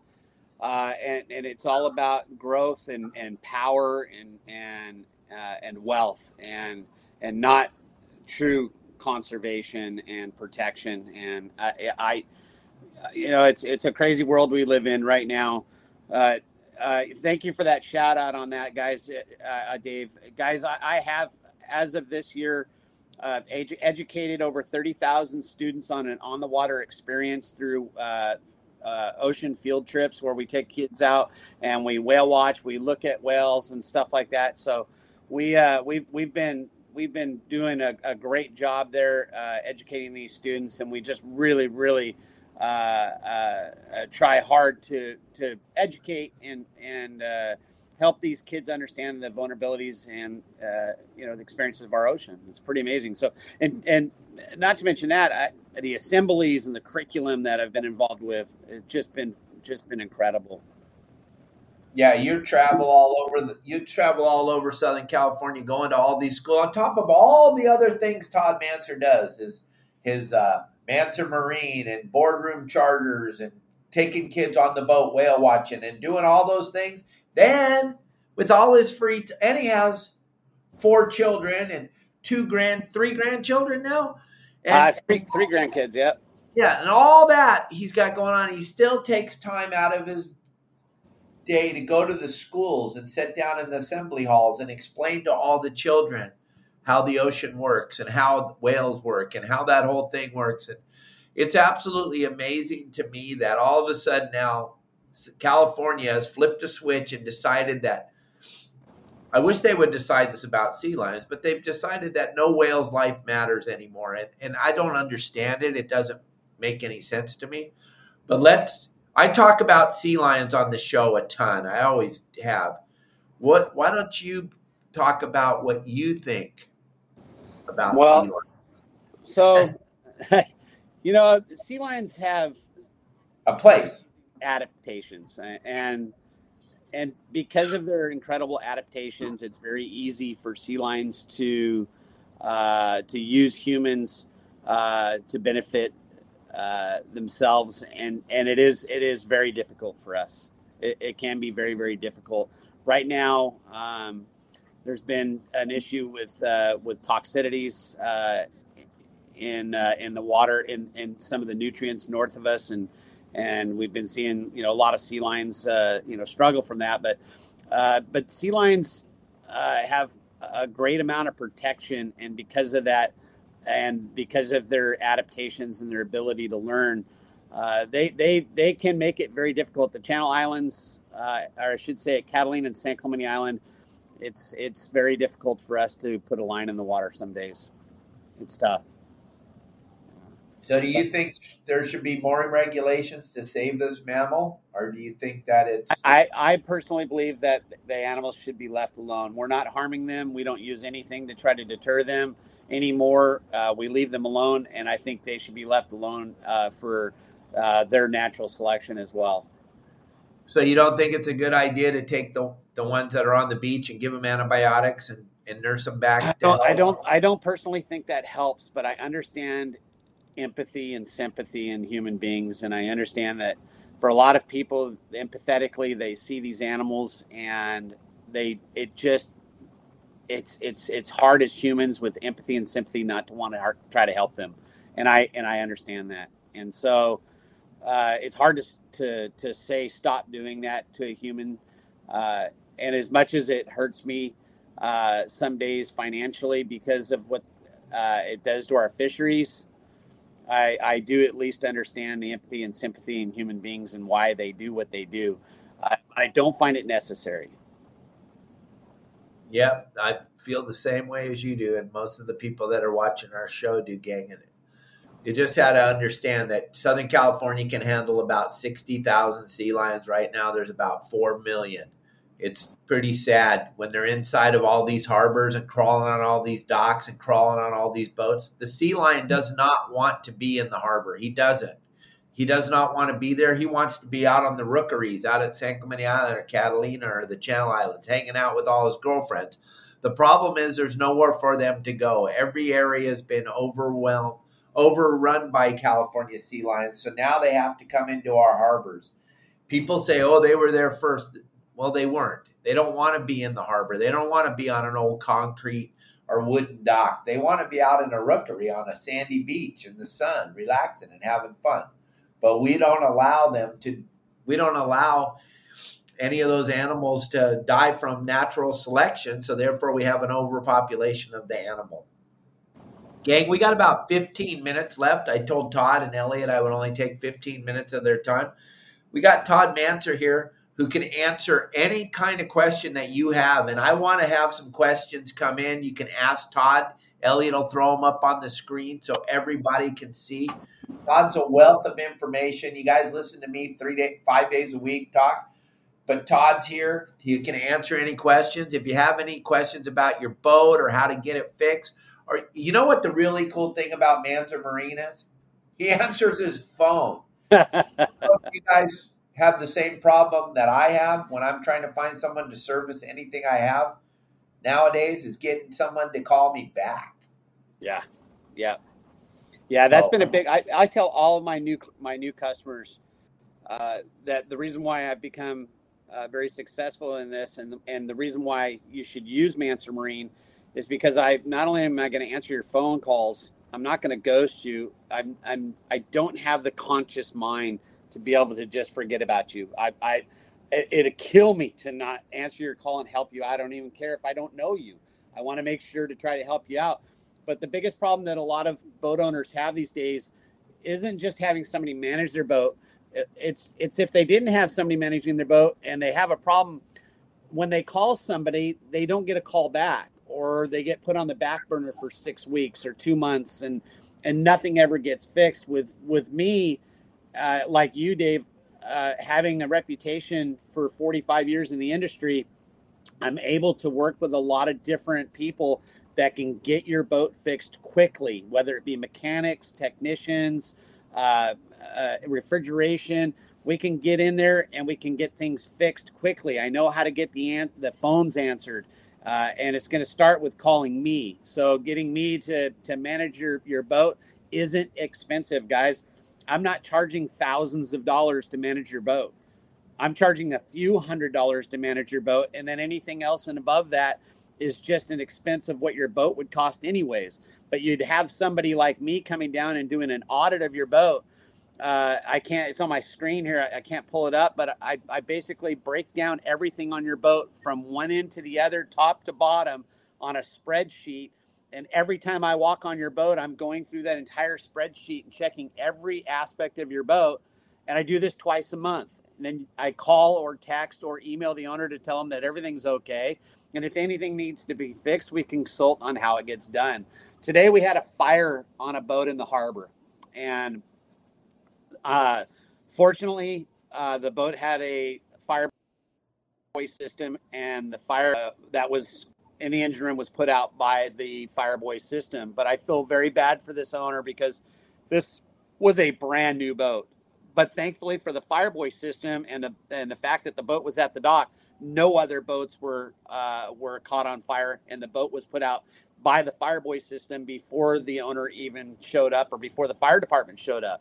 Uh, and, and it's all about growth and, and power and, and, uh, and wealth and, and not true conservation and protection. And I, I, you know, it's, it's a crazy world we live in right now. Uh, uh, thank you for that shout out on that, guys. Uh, Dave, guys, I, I have, as of this year, I've uh, edu- educated over thirty thousand students on an on-the-water experience through uh, uh, ocean field trips where we take kids out and we whale watch, we look at whales and stuff like that. So we, uh, we've, we've been we've been doing a, a great job there uh, educating these students, and we just really, really uh, uh, try hard to to educate and and uh, help these kids understand the vulnerabilities and uh, you know the experiences of our ocean. It's pretty amazing. So, and and not to mention that I, the assemblies and the curriculum that I've been involved with, it's just been just been incredible. Yeah, you travel all over the, you travel all over Southern California, going to all these schools. On top of all the other things Todd Mansur does, is his uh, Mansur Marine and boardroom charters and taking kids on the boat whale watching and doing all those things. Then, with all his free, t- and he has four children and two grand, three grandchildren now. And uh, three, three grandkids, yeah. Yeah, and all that he's got going on. He still takes time out of his day to go to the schools and sit down in the assembly halls and explain to all the children how the ocean works and how whales work and how that whole thing works. And it's absolutely amazing to me that all of a sudden now California has flipped a switch and decided that, I wish they would decide this about sea lions, but they've decided that no whale's life matters anymore. And, and I don't understand it. It doesn't make any sense to me, but let's, I talk about sea lions on the show a ton. I always have. What? Why don't you talk about what you think about well, sea lions? So, you know, sea lions have a place adaptations, and and because of their incredible adaptations, it's very easy for sea lions to uh, to use humans uh, to benefit Uh, themselves, and and it is it is very difficult for us. It, it can be very, very difficult right now. Um, there's been an issue with uh, with toxicities uh, in uh, in the water, in, in some of the nutrients north of us, and and we've been seeing you know a lot of sea lions uh, you know struggle from that. But uh, but sea lions uh, have a great amount of protection, and because of that. And because of their adaptations and their ability to learn, uh, they they they can make it very difficult. The Channel Islands, uh, or I should say, at Catalina and San Clementi Island, it's it's very difficult for us to put a line in the water. Some days, it's tough. So, do you but, think there should be more regulations to save this mammal, or do you think that it's? I I personally believe that the animals should be left alone. We're not harming them. We don't use anything to try to deter them anymore. Uh, we leave them alone, and I think they should be left alone uh, for uh, their natural selection as well. So you don't think it's a good idea to take the the ones that are on the beach and give them antibiotics and, and nurse them back? I don't, I don't. I don't personally think that helps, but I understand empathy and sympathy in human beings, and I understand that for a lot of people, empathetically, they see these animals and they it just. It's it's it's hard as humans with empathy and sympathy not to want to try to help them, and I and I understand that, and so uh, it's hard to to to say stop doing that to a human. Uh, and as much as it hurts me uh, some days financially because of what uh, it does to our fisheries, I I do at least understand the empathy and sympathy in human beings and why they do what they do. I, I don't find it necessary. Yep, I feel the same way as you do, and most of the people that are watching our show do, gang. And you just had to understand that Southern California can handle about sixty thousand sea lions right now. There's about four million. It's pretty sad when they're inside of all these harbors and crawling on all these docks and crawling on all these boats. The sea lion does not want to be in the harbor. He doesn't. He does not want to be there. He wants to be out on the rookeries, out at San Clemente Island or Catalina or the Channel Islands, hanging out with all his girlfriends. The problem is there's nowhere for them to go. Every area has been overwhelmed, overrun by California sea lions. So now they have to come into our harbors. People say, oh, they were there first. Well, they weren't. They don't want to be in the harbor. They don't want to be on an old concrete or wooden dock. They want to be out in a rookery on a sandy beach in the sun, relaxing and having fun. But we don't allow them to, we don't allow any of those animals to die from natural selection. So therefore we have an overpopulation of the animal. Gang, we got about fifteen minutes left. I told Todd and Elliot I would only take fifteen minutes of their time. We got Todd Mansur here who can answer any kind of question that you have. And I want to have some questions come in. You can ask Todd. Elliot will throw them up on the screen so everybody can see. Todd's a wealth of information. You guys listen to me three day, five days a week talk. But Todd's here. He can answer any questions. If you have any questions about your boat or how to get it fixed, or you know what the really cool thing about Mansur Marine is? He answers his phone. You guys have the same problem that I have when I'm trying to find someone to service anything I have nowadays is getting someone to call me back. Yeah. Yeah. Yeah. That's oh. been a big, I, I tell all of my new, my new customers uh, that the reason why I've become uh, very successful in this and the, and the reason why you should use Mansur Marine is because I, not only am I going to answer your phone calls, I'm not going to ghost you. I'm, I'm, I don't have the conscious mind to be able to just forget about you. I, I, it, it'd kill me to not answer your call and help you. I don't even care if I don't know you. I want to make sure to try to help you out. But the biggest problem that a lot of boat owners have these days isn't just having somebody manage their boat. It, it's, it's if they didn't have somebody managing their boat and they have a problem, when they call somebody, they don't get a call back or they get put on the back burner for six weeks or two months and, and nothing ever gets fixed. With, with me, Uh, like you, Dave, uh, having a reputation for forty-five years in the industry, I'm able to work with a lot of different people that can get your boat fixed quickly, whether it be mechanics, technicians, uh, uh, refrigeration. We can get in there and we can get things fixed quickly. I know how to get the an- the phones answered, uh, and it's going to start with calling me. So getting me to to manage your, your boat isn't expensive, guys. I'm not charging thousands of dollars to manage your boat. I'm charging a few hundred dollars to manage your boat. And then anything else and above that is just an expense of what your boat would cost anyways. But you'd have somebody like me coming down and doing an audit of your boat. Uh, I can't, it's on my screen here. I, I can't pull it up, but I, I basically break down everything on your boat from one end to the other, top to bottom on a spreadsheet. And every time I walk on your boat, I'm going through that entire spreadsheet and checking every aspect of your boat. And I do this twice a month. And then I call or text or email the owner to tell them that everything's okay. And if anything needs to be fixed, we consult on how it gets done. Today, we had a fire on a boat in the harbor. And uh, fortunately, uh, the boat had a Fireboy system, and the fire uh, that was in the engine room was put out by the Fireboy system. But I feel very bad for this owner because this was a brand new boat. But thankfully for the Fireboy system and the and the fact that the boat was at the dock, no other boats were uh, were caught on fire, and the boat was put out by the Fireboy system before the owner even showed up or before the fire department showed up.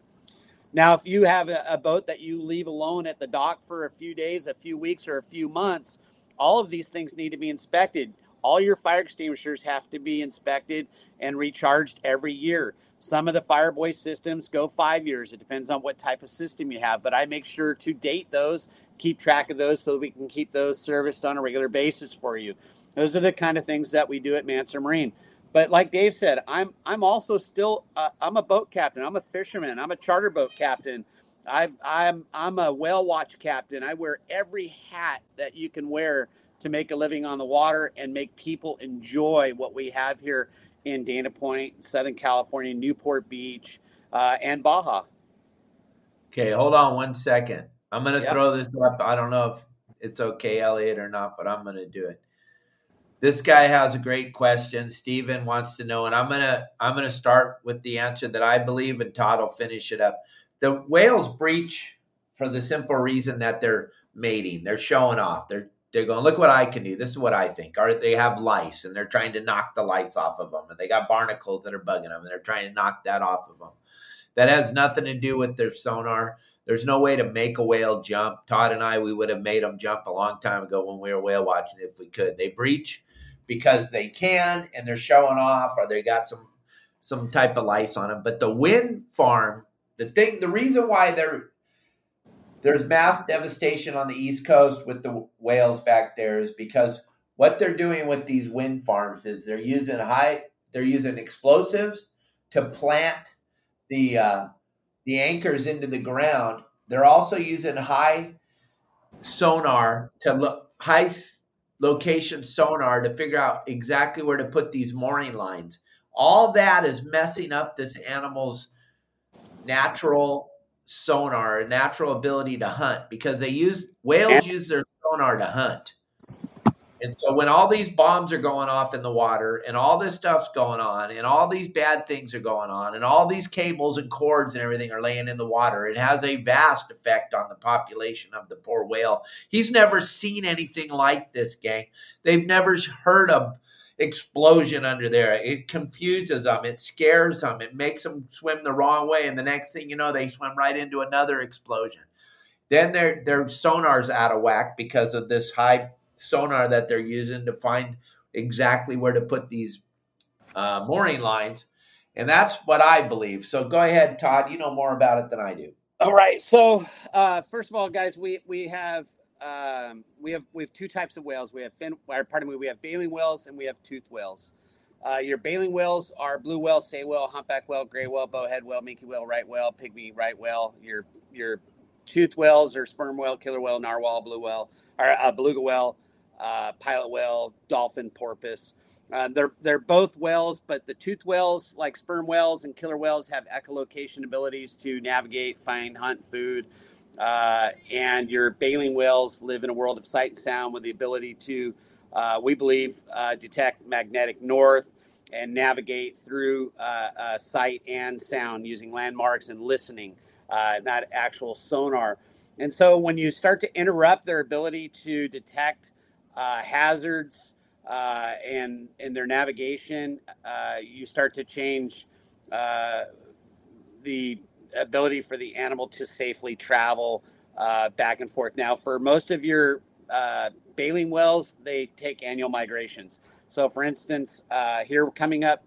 Now, if you have a, a boat that you leave alone at the dock for a few days, a few weeks, or a few months, all of these things need to be inspected. All your fire extinguishers have to be inspected and recharged every year. Some of the Fireboy systems go five years. It depends on what type of system you have. But I make sure to date those, keep track of those so that we can keep those serviced on a regular basis for you. Those are the kind of things that we do at Mansur Marine. But like Dave said, I'm I'm also still, uh, I'm a boat captain. I'm a fisherman. I'm a charter boat captain. I've, I'm, I'm a whale watch captain. I wear every hat that you can wear to make a living on the water and make people enjoy what we have here in Dana Point, Southern California, Newport Beach, uh, and Baja. Okay, hold on one second. I'm going to yep. throw this up. I don't know if it's okay, Elliot, or not, but I'm going to do it. This guy has a great question. Steven wants to know, and I'm going to I'm going to start with the answer that I believe, and Todd will finish it up. The whales breach for the simple reason that they're mating. They're showing off. They're They're going, look what I can do. This is what I think. Or they have lice, and they're trying to knock the lice off of them. And they got barnacles that are bugging them, and they're trying to knock that off of them. That has nothing to do with their sonar. There's no way to make a whale jump. Todd and I, we would have made them jump a long time ago when we were whale watching if we could. They breach because they can, and they're showing off, or they got some some type of lice on them. But the wind farm, the thing, the reason why they're There's mass devastation on the East Coast with the whales back there is because what they're doing with these wind farms is they're using high, they're using explosives to plant the uh, the anchors into the ground. They're also using high sonar to look, high location sonar to figure out exactly where to put these mooring lines. All that is messing up this animal's natural sonar, natural ability to hunt, because they use whales use their sonar to hunt. And so when all these bombs are going off in the water and all this stuff's going on and all these bad things are going on and all these cables and cords and everything are laying in the water, it has a vast effect on the population of the poor whale. He's never seen anything like this, gang. They've never heard of explosion under there. It confuses them. It scares them. It makes them swim the wrong way. And the next thing you know, they swim right into another explosion. Then their, their sonar's out of whack because of this high sonar that they're using to find exactly where to put these uh, mooring lines. And that's what I believe. So go ahead, Todd. You know more about it than I do. All right. So uh, first of all, guys, we we have um, we have we have two types of whales. We have fin, or pardon me, we have baleen whales and we have toothed whales. Uh, your baleen whales are blue whale, sei whale, humpback whale, gray whale, bowhead whale, minke whale, right whale, pygmy right whale. Your your toothed whales are sperm whale, killer whale, narwhal, blue whale, or uh, beluga whale. Uh, pilot whale, dolphin, porpoise. Uh, they're they're both whales, but the toothed whales, like sperm whales and killer whales, have echolocation abilities to navigate, find, hunt, food. Uh, and your baleen whales live in a world of sight and sound with the ability to, uh, we believe, uh, detect magnetic north and navigate through uh, uh, sight and sound using landmarks and listening, uh, not actual sonar. And so when you start to interrupt their ability to detect Uh, hazards uh, and in their navigation, uh, you start to change uh, the ability for the animal to safely travel uh, back and forth. Now, for most of your uh, baleen whales, they take annual migrations. So, for instance, uh, here coming up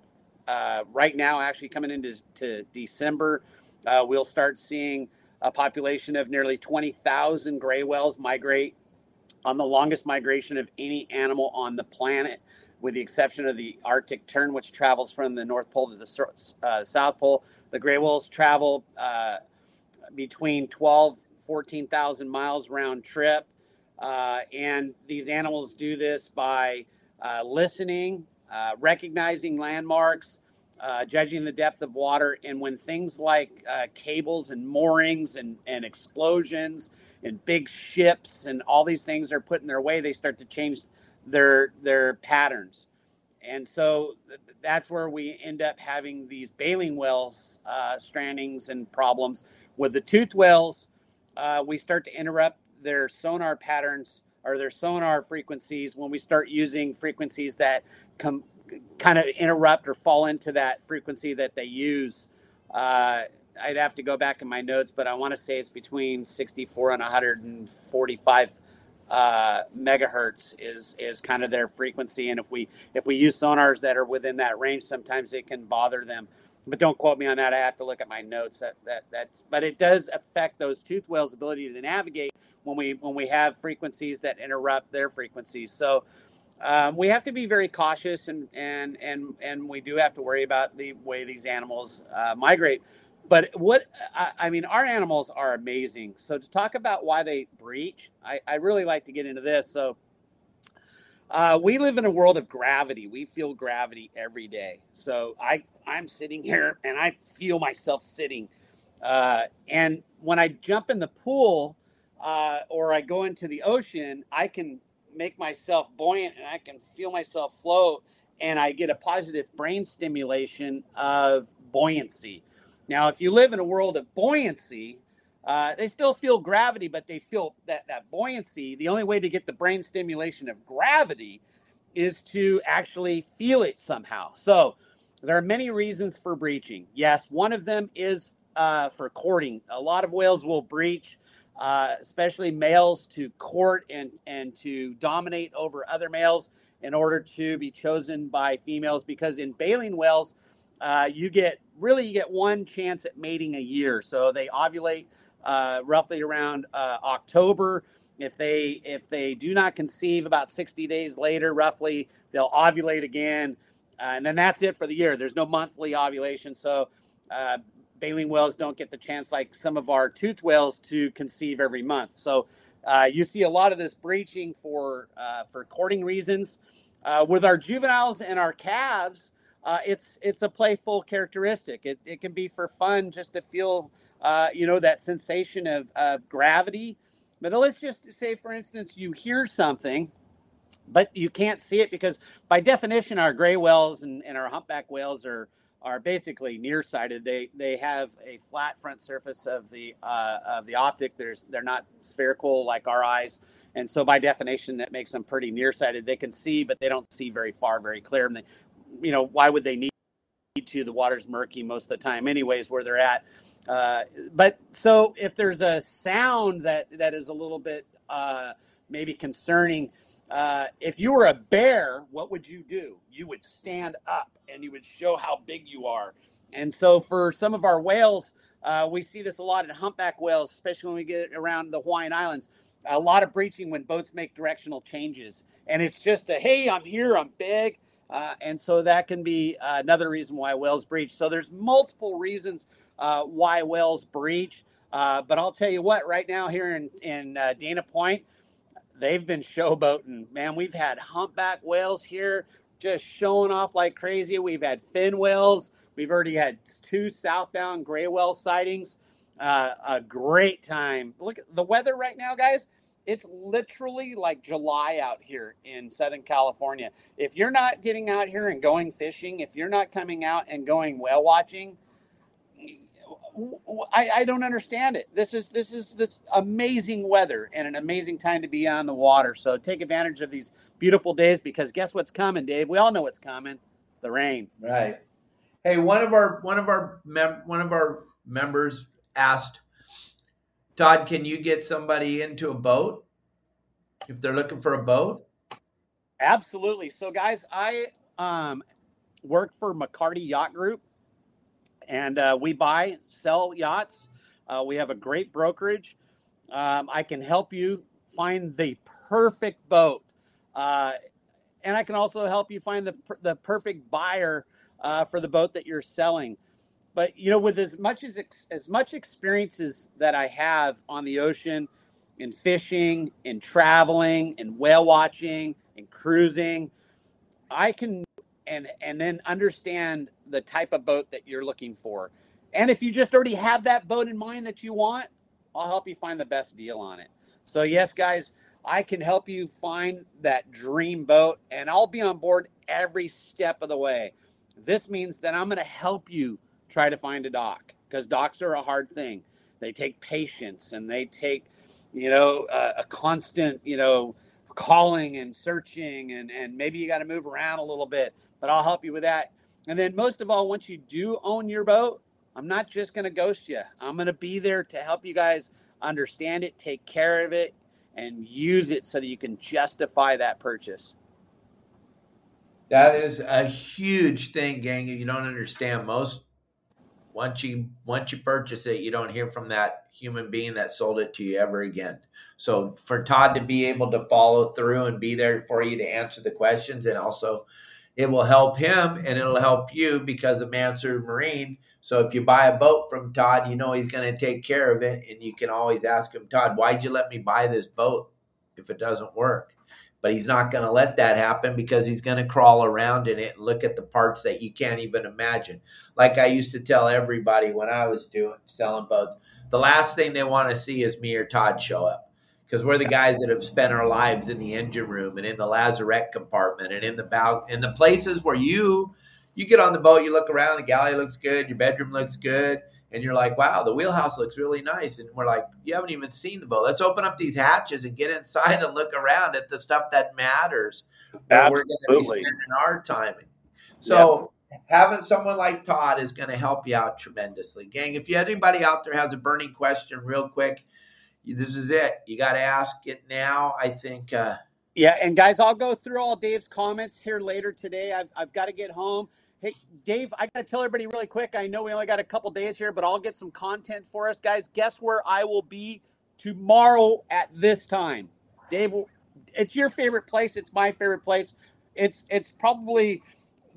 uh, right now, actually coming into to December, uh, we'll start seeing a population of nearly twenty thousand gray whales migrate on the longest migration of any animal on the planet, with the exception of the Arctic tern, which travels from the North Pole to the uh, South Pole. The gray whales travel uh, between twelve, fourteen thousand miles round trip. Uh, and these animals do this by uh, listening, uh, recognizing landmarks, uh, judging the depth of water. And when things like uh, cables and moorings and, and explosions and big ships and all these things are put in their way, they start to change their their patterns. And so th- that's where we end up having these baleen whales uh, strandings and problems. With the toothed whales, uh, we start to interrupt their sonar patterns or their sonar frequencies when we start using frequencies that come kind of interrupt or fall into that frequency that they use. Uh, I'd have to go back in my notes, but I want to say it's between sixty-four and one forty-five uh, megahertz is is kind of their frequency. And if we if we use sonars that are within that range, sometimes it can bother them. But don't quote me on that. I have to look at my notes. That that that's but it does affect those toothed whales' ability to navigate when we when we have frequencies that interrupt their frequencies. So um, we have to be very cautious, and and and and we do have to worry about the way these animals uh, migrate. But what I, I mean, our animals are amazing. So to talk about why they breach, I, I really like to get into this. So uh, we live in a world of gravity. We feel gravity every day. So I, I'm sitting here and I feel myself sitting. Uh, and when I jump in the pool uh, or I go into the ocean, I can make myself buoyant and I can feel myself float. And I get a positive brain stimulation of buoyancy. Now, if you live in a world of buoyancy, uh, they still feel gravity, but they feel that, that buoyancy. The only way to get the brain stimulation of gravity is to actually feel it somehow. So there are many reasons for breaching. Yes, one of them is uh, for courting. A lot of whales will breach, uh, especially males, to court and, and to dominate over other males in order to be chosen by females, because in baleen whales, Uh, you get really you get one chance at mating a year. So they ovulate uh, roughly around uh, October. If they if they do not conceive about sixty days later, roughly, they'll ovulate again. Uh, and then that's it for the year. There's no monthly ovulation. So uh, baleen whales don't get the chance like some of our toothed whales to conceive every month. So Uh, you see a lot of this breaching for uh, for courting reasons. Uh, with our juveniles and our calves, uh, it's it's a playful characteristic. It it can be for fun just to feel, uh, you know, that sensation of, of gravity. But let's just say, for instance, you hear something, but you can't see it because, by definition, our gray whales and, and our humpback whales are are basically nearsighted. They they have a flat front surface of the uh, of the optic. There's they're not spherical like our eyes, and so by definition, that makes them pretty nearsighted. They can see, but they don't see very far, very clear. And they, you know, why would they need to? The water's murky most of the time, anyways, where they're at. Uh, but so if there's a sound that that is a little bit uh, maybe concerning. Uh, if you were a bear, what would you do? You would stand up and you would show how big you are. And so for some of our whales, uh, we see this a lot in humpback whales, especially when we get around the Hawaiian Islands. A lot of breaching when boats make directional changes. And it's just a, hey, I'm here, I'm big. Uh, and so that can be uh, another reason why whales breach. So there's multiple reasons uh, why whales breach. Uh, but I'll tell you what, right now here in, in uh, Dana Point, they've been showboating, man. We've had humpback whales here just showing off like crazy. We've had fin whales. We've already had two southbound gray whale sightings. Uh, a great time. Look at the weather right now, guys. It's literally like July out here in Southern California. If you're not getting out here and going fishing, if you're not coming out and going whale watching, I, I don't understand it. This is this is this amazing weather and an amazing time to be on the water. So take advantage of these beautiful days because guess what's coming, Dave? We all know what's coming: the rain. Right. Hey, one of our one of our mem- one of our members asked, Todd, can you get somebody into a boat if they're looking for a boat? Absolutely. So, guys, I um, work for McCarty Yacht Group. And uh, we buy, sell yachts. Uh, we have a great brokerage. Um, I can help you find the perfect boat. Uh, and I can also help you find the the perfect buyer uh, for the boat that you're selling. But, you know, with as much as as much experiences that I have on the ocean, in fishing, in traveling, in whale watching, in cruising, I can and and then understand the type of boat that you're looking for. And if you just already have that boat in mind that you want, I'll help you find the best deal on it. So yes, guys, I can help you find that dream boat and I'll be on board every step of the way. This means that I'm going to help you try to find a dock because docks are a hard thing. They take patience and they take, you know, a, a constant, you know, calling and searching and, and maybe you got to move around a little bit, but I'll help you with that. And then most of all, once you do own your boat, I'm not just going to ghost you. I'm going to be there to help you guys understand it, take care of it, and use it so that you can justify that purchase. That is a huge thing, gang. You don't understand most. Once you once you purchase it, you don't hear from that human being that sold it to you ever again. So for Todd to be able to follow through and be there for you to answer the questions and also – it will help him and it'll help you because of Mansur Marine. So if you buy a boat from Todd, you know he's going to take care of it. And you can always ask him, Todd, why'd you let me buy this boat if it doesn't work? But he's not going to let that happen because he's going to crawl around in it and look at the parts that you can't even imagine. Like I used to tell everybody when I was doing selling boats, the last thing they want to see is me or Todd show up. Because we're the guys that have spent our lives in the engine room and in the lazarette compartment and in the bow, in the places where you you get on the boat, you look around, the galley looks good, your bedroom looks good, and you're like, wow, the wheelhouse looks really nice. And we're like, you haven't even seen the boat. Let's open up these hatches and get inside and look around at the stuff that matters. Absolutely. We're going to be spending our time. So yep. Having someone like Todd is going to help you out tremendously. Gang, if you had anybody out there has a burning question real quick, this is it. You got to ask it now. I think. Uh... Yeah. And guys, I'll go through all Dave's comments here later today. I've, I've got to get home. Hey, Dave, I got to tell everybody really quick. I know we only got a couple days here, but I'll get some content for us, guys. Guess where I will be tomorrow at this time? Dave, it's your favorite place. It's my favorite place. It's, it's probably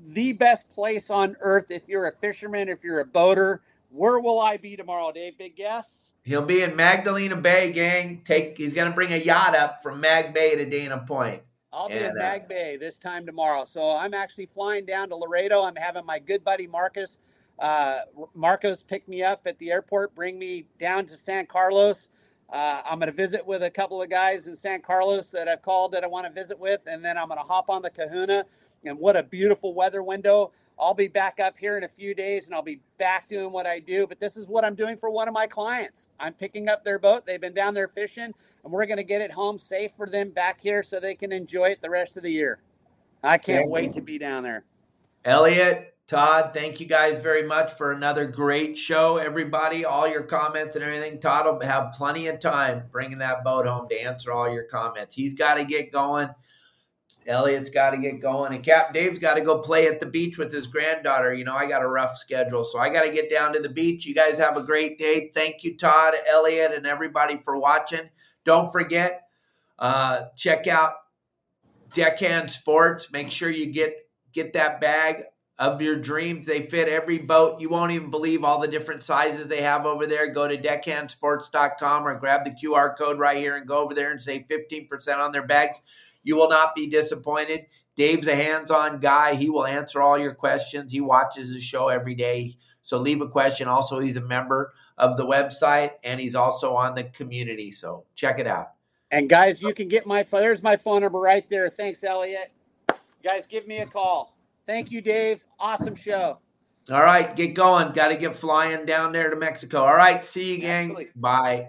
the best place on earth. If you're a fisherman, if you're a boater, where will I be tomorrow, Dave? Big guess. He'll be in Magdalena Bay, gang. Take he's gonna bring a yacht up from Mag Bay to Dana Point. I'll be and, in Mag uh, Bay this time tomorrow. So I'm actually flying down to Laredo. I'm having my good buddy Marcus. Uh, Marcos picked me up at the airport, bring me down to San Carlos. Uh, I'm going to visit with a couple of guys in San Carlos that I've called that I want to visit with. And then I'm going to hop on the Kahuna. And what a beautiful weather window. I'll be back up here in a few days and I'll be back doing what I do. But this is what I'm doing for one of my clients. I'm picking up their boat. They've been down there fishing and we're going to get it home safe for them back here so they can enjoy it the rest of the year. I can't wait to be down there. Elliot. Todd, thank you guys very much for another great show. Everybody, all your comments and everything. Todd will have plenty of time bringing that boat home to answer all your comments. He's got to get going. Elliot's got to get going. And Captain Dave's got to go play at the beach with his granddaughter. You know, I got a rough schedule, so I got to get down to the beach. You guys have a great day. Thank you, Todd, Elliot, and everybody for watching. Don't forget, uh, check out Deckhand Sports. Make sure you get, get that bag of your dreams. They fit every boat. You won't even believe all the different sizes they have over there. Go to deckhand sports dot com or grab the Q R code right here and go over there and save fifteen percent on their bags. You will not be disappointed. Dave's a hands-on guy. He will answer all your questions. He watches the show every day. So leave a question. Also, he's a member of the website and he's also on the community. So check it out. And guys, you can get my phone. There's my phone number right there. Thanks, Elliot. Guys, give me a call. Thank you, Dave. Awesome show. All right. Get going. Got to get flying down there to Mexico. All right. See you, gang. Absolutely. Bye.